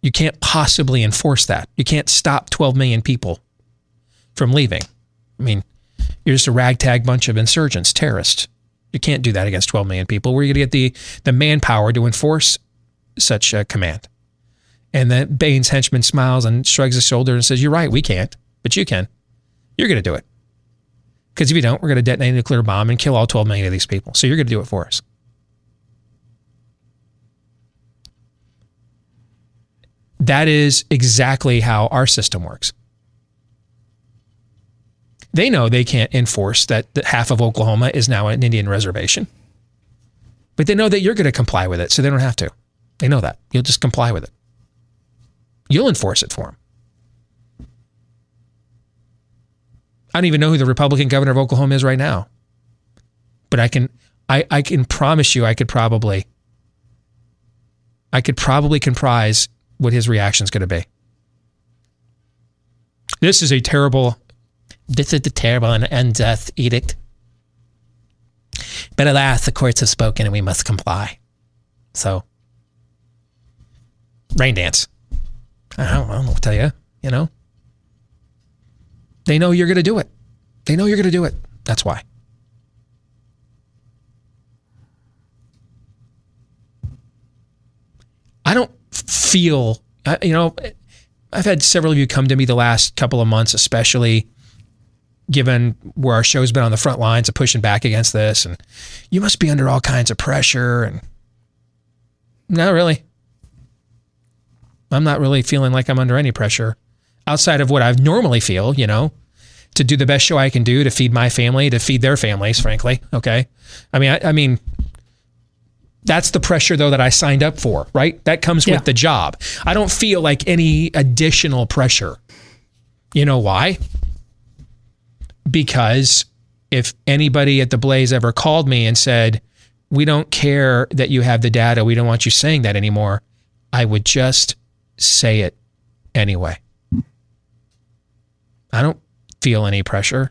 You can't possibly enforce that. You can't stop 12 million people from leaving. I mean, you're just a ragtag bunch of insurgents, terrorists. You can't do that against 12 million people. Where are you going to get the manpower to enforce such a command? And then Bane's henchman smiles and shrugs his shoulder and says, you're right, we can't, but you can. You're going to do it. Because if you don't, we're going to detonate a nuclear bomb and kill all 12 million of these people. So you're going to do it for us. That is exactly how our system works. They know they can't enforce that half of Oklahoma is now an Indian reservation. But they know that you're going to comply with it, so they don't have to. They know that. You'll just comply with it. You'll enforce it for them. I don't even know who the Republican governor of Oklahoma is right now. But I can promise you I could probably comprise what his reaction is going to be. This is the terrible and death edict. But alas, the courts have spoken and we must comply. So, rain dance. I don't know what to tell you, you know. They know you're going to do it. They know you're going to do it. That's why. I don't feel, you know, I've had several of you come to me the last couple of months, especially given where our show's been on the front lines of pushing back against this. And you must be under all kinds of pressure. And not really. I'm not really feeling like I'm under any pressure outside of what I normally feel, you know, to do the best show I can do, to feed my family, to feed their families, frankly. Okay. I mean, That's the pressure, though, that I signed up for, right? That comes with the job. I don't feel like any additional pressure. You know why? Because if anybody at the Blaze ever called me and said, we don't care that you have the data, we don't want you saying that anymore, I would just say it anyway. I don't feel any pressure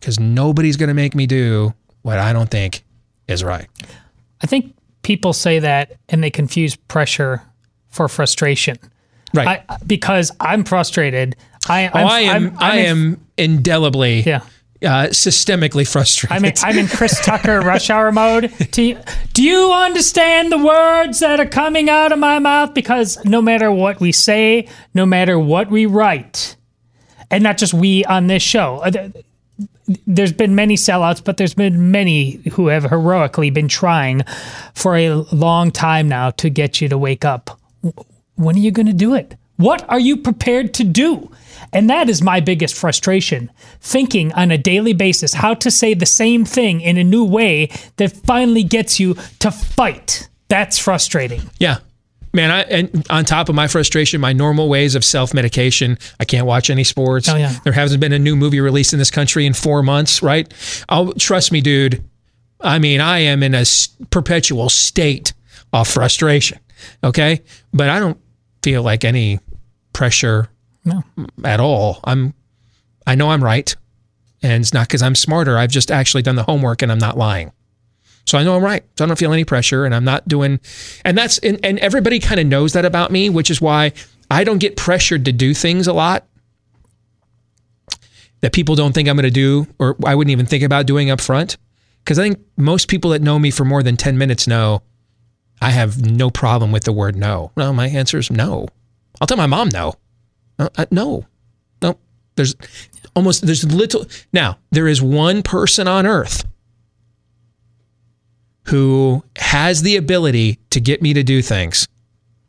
because nobody's going to make me do what I don't think is right. I think people say that and they confuse pressure for frustration. Right. Because I'm frustrated. I am indelibly, systemically frustrated. I'm in Chris Tucker rush hour mode. Do you understand the words that are coming out of my mouth? Because no matter what we say, no matter what we write, and not just we on this show, there's been many sellouts, but there's been many who have heroically been trying for a long time now to get you to wake up. When are you going to do it? What are you prepared to do? And that is my biggest frustration, thinking on a daily basis how to say the same thing in a new way that finally gets you to fight. That's frustrating. Yeah. Man, and on top of my frustration, my normal ways of self-medication, I can't watch any sports. Oh, yeah. There hasn't been a new movie released in this country in 4 months, right? Trust me, dude. I mean, I am in a perpetual state of frustration, okay? But I don't feel like any pressure at all. I know I'm right, and it's not because I'm smarter. I've just actually done the homework, and I'm not lying. So I know I'm right. So I don't feel any pressure, and I'm not doing, and everybody kind of knows that about me, which is why I don't get pressured to do things a lot that people don't think I'm going to do, or I wouldn't even think about doing up front. Because I think most people that know me for more than 10 minutes know I have no problem with the word no. No, my answer is no. I'll tell my mom no. No. Now, there is one person on earth who has the ability to get me to do things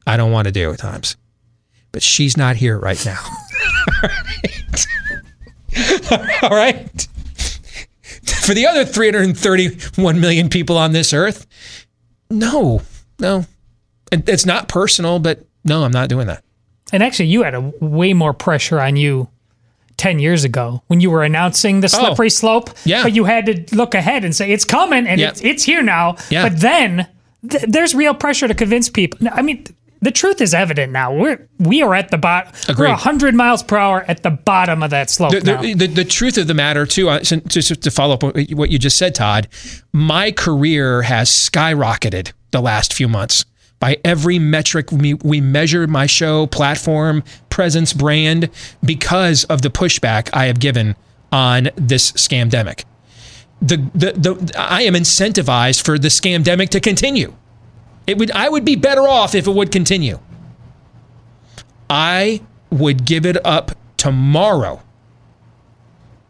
I don't want to do at times. But she's not here right now. All right. For the other 331 million people on this earth, no. It's not personal, but no, I'm not doing that. And actually, you had a way more pressure on you 10 years ago when you were announcing the slippery slope, but you had to look ahead and say, it's coming and it's here now. Yeah. But then there's real pressure to convince people. I mean, the truth is evident now. We are at the bottom. We're 100 miles per hour at the bottom of that slope now. The truth of the matter, too, to follow up on what you just said, Todd, my career has skyrocketed the last few months. By every metric, we measure my show, platform, presence, brand, because of the pushback I have given on this scamdemic. I am incentivized for the scamdemic to continue. I would be better off if it would continue. I would give it up tomorrow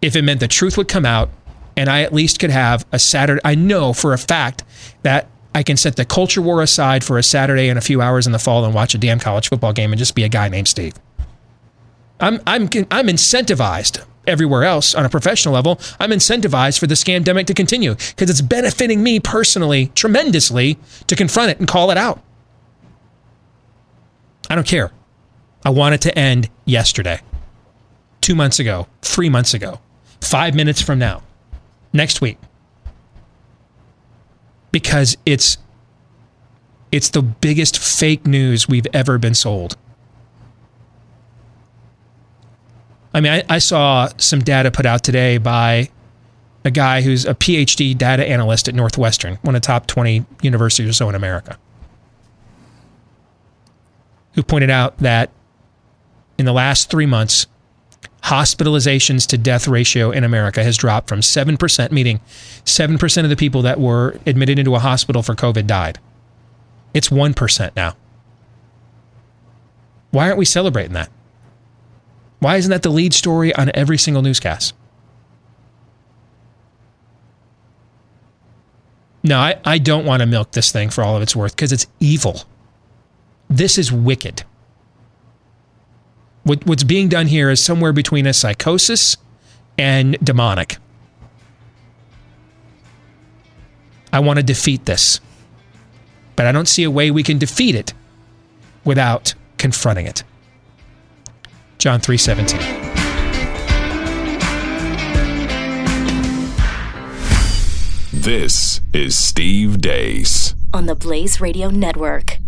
if it meant the truth would come out and I at least could have a Saturday. I know for a fact that I can set the culture war aside for a Saturday and a few hours in the fall and watch a damn college football game and just be a guy named Steve. I'm incentivized everywhere else on a professional level. I'm incentivized for the scamdemic to continue because it's benefiting me personally tremendously to confront it and call it out. I don't care. I want it to end yesterday, 2 months ago, 3 months ago, 5 minutes from now, next week. Because it's the biggest fake news we've ever been sold. I mean, I saw some data put out today by a guy who's a PhD data analyst at Northwestern, one of the top 20 universities or so in America, who pointed out that in the last 3 months, hospitalizations to death ratio in America has dropped from 7%, meaning 7% of the people that were admitted into a hospital for COVID died. It's 1% now. Why aren't we celebrating that? Why isn't that the lead story on every single newscast? No, I don't want to milk this thing for all of its worth because it's evil. This is wicked. What's being done here is somewhere between a psychosis and demonic. I want to defeat this. But I don't see a way we can defeat it without confronting it. John 3:17. This is Steve Deace on the Blaze Radio Network.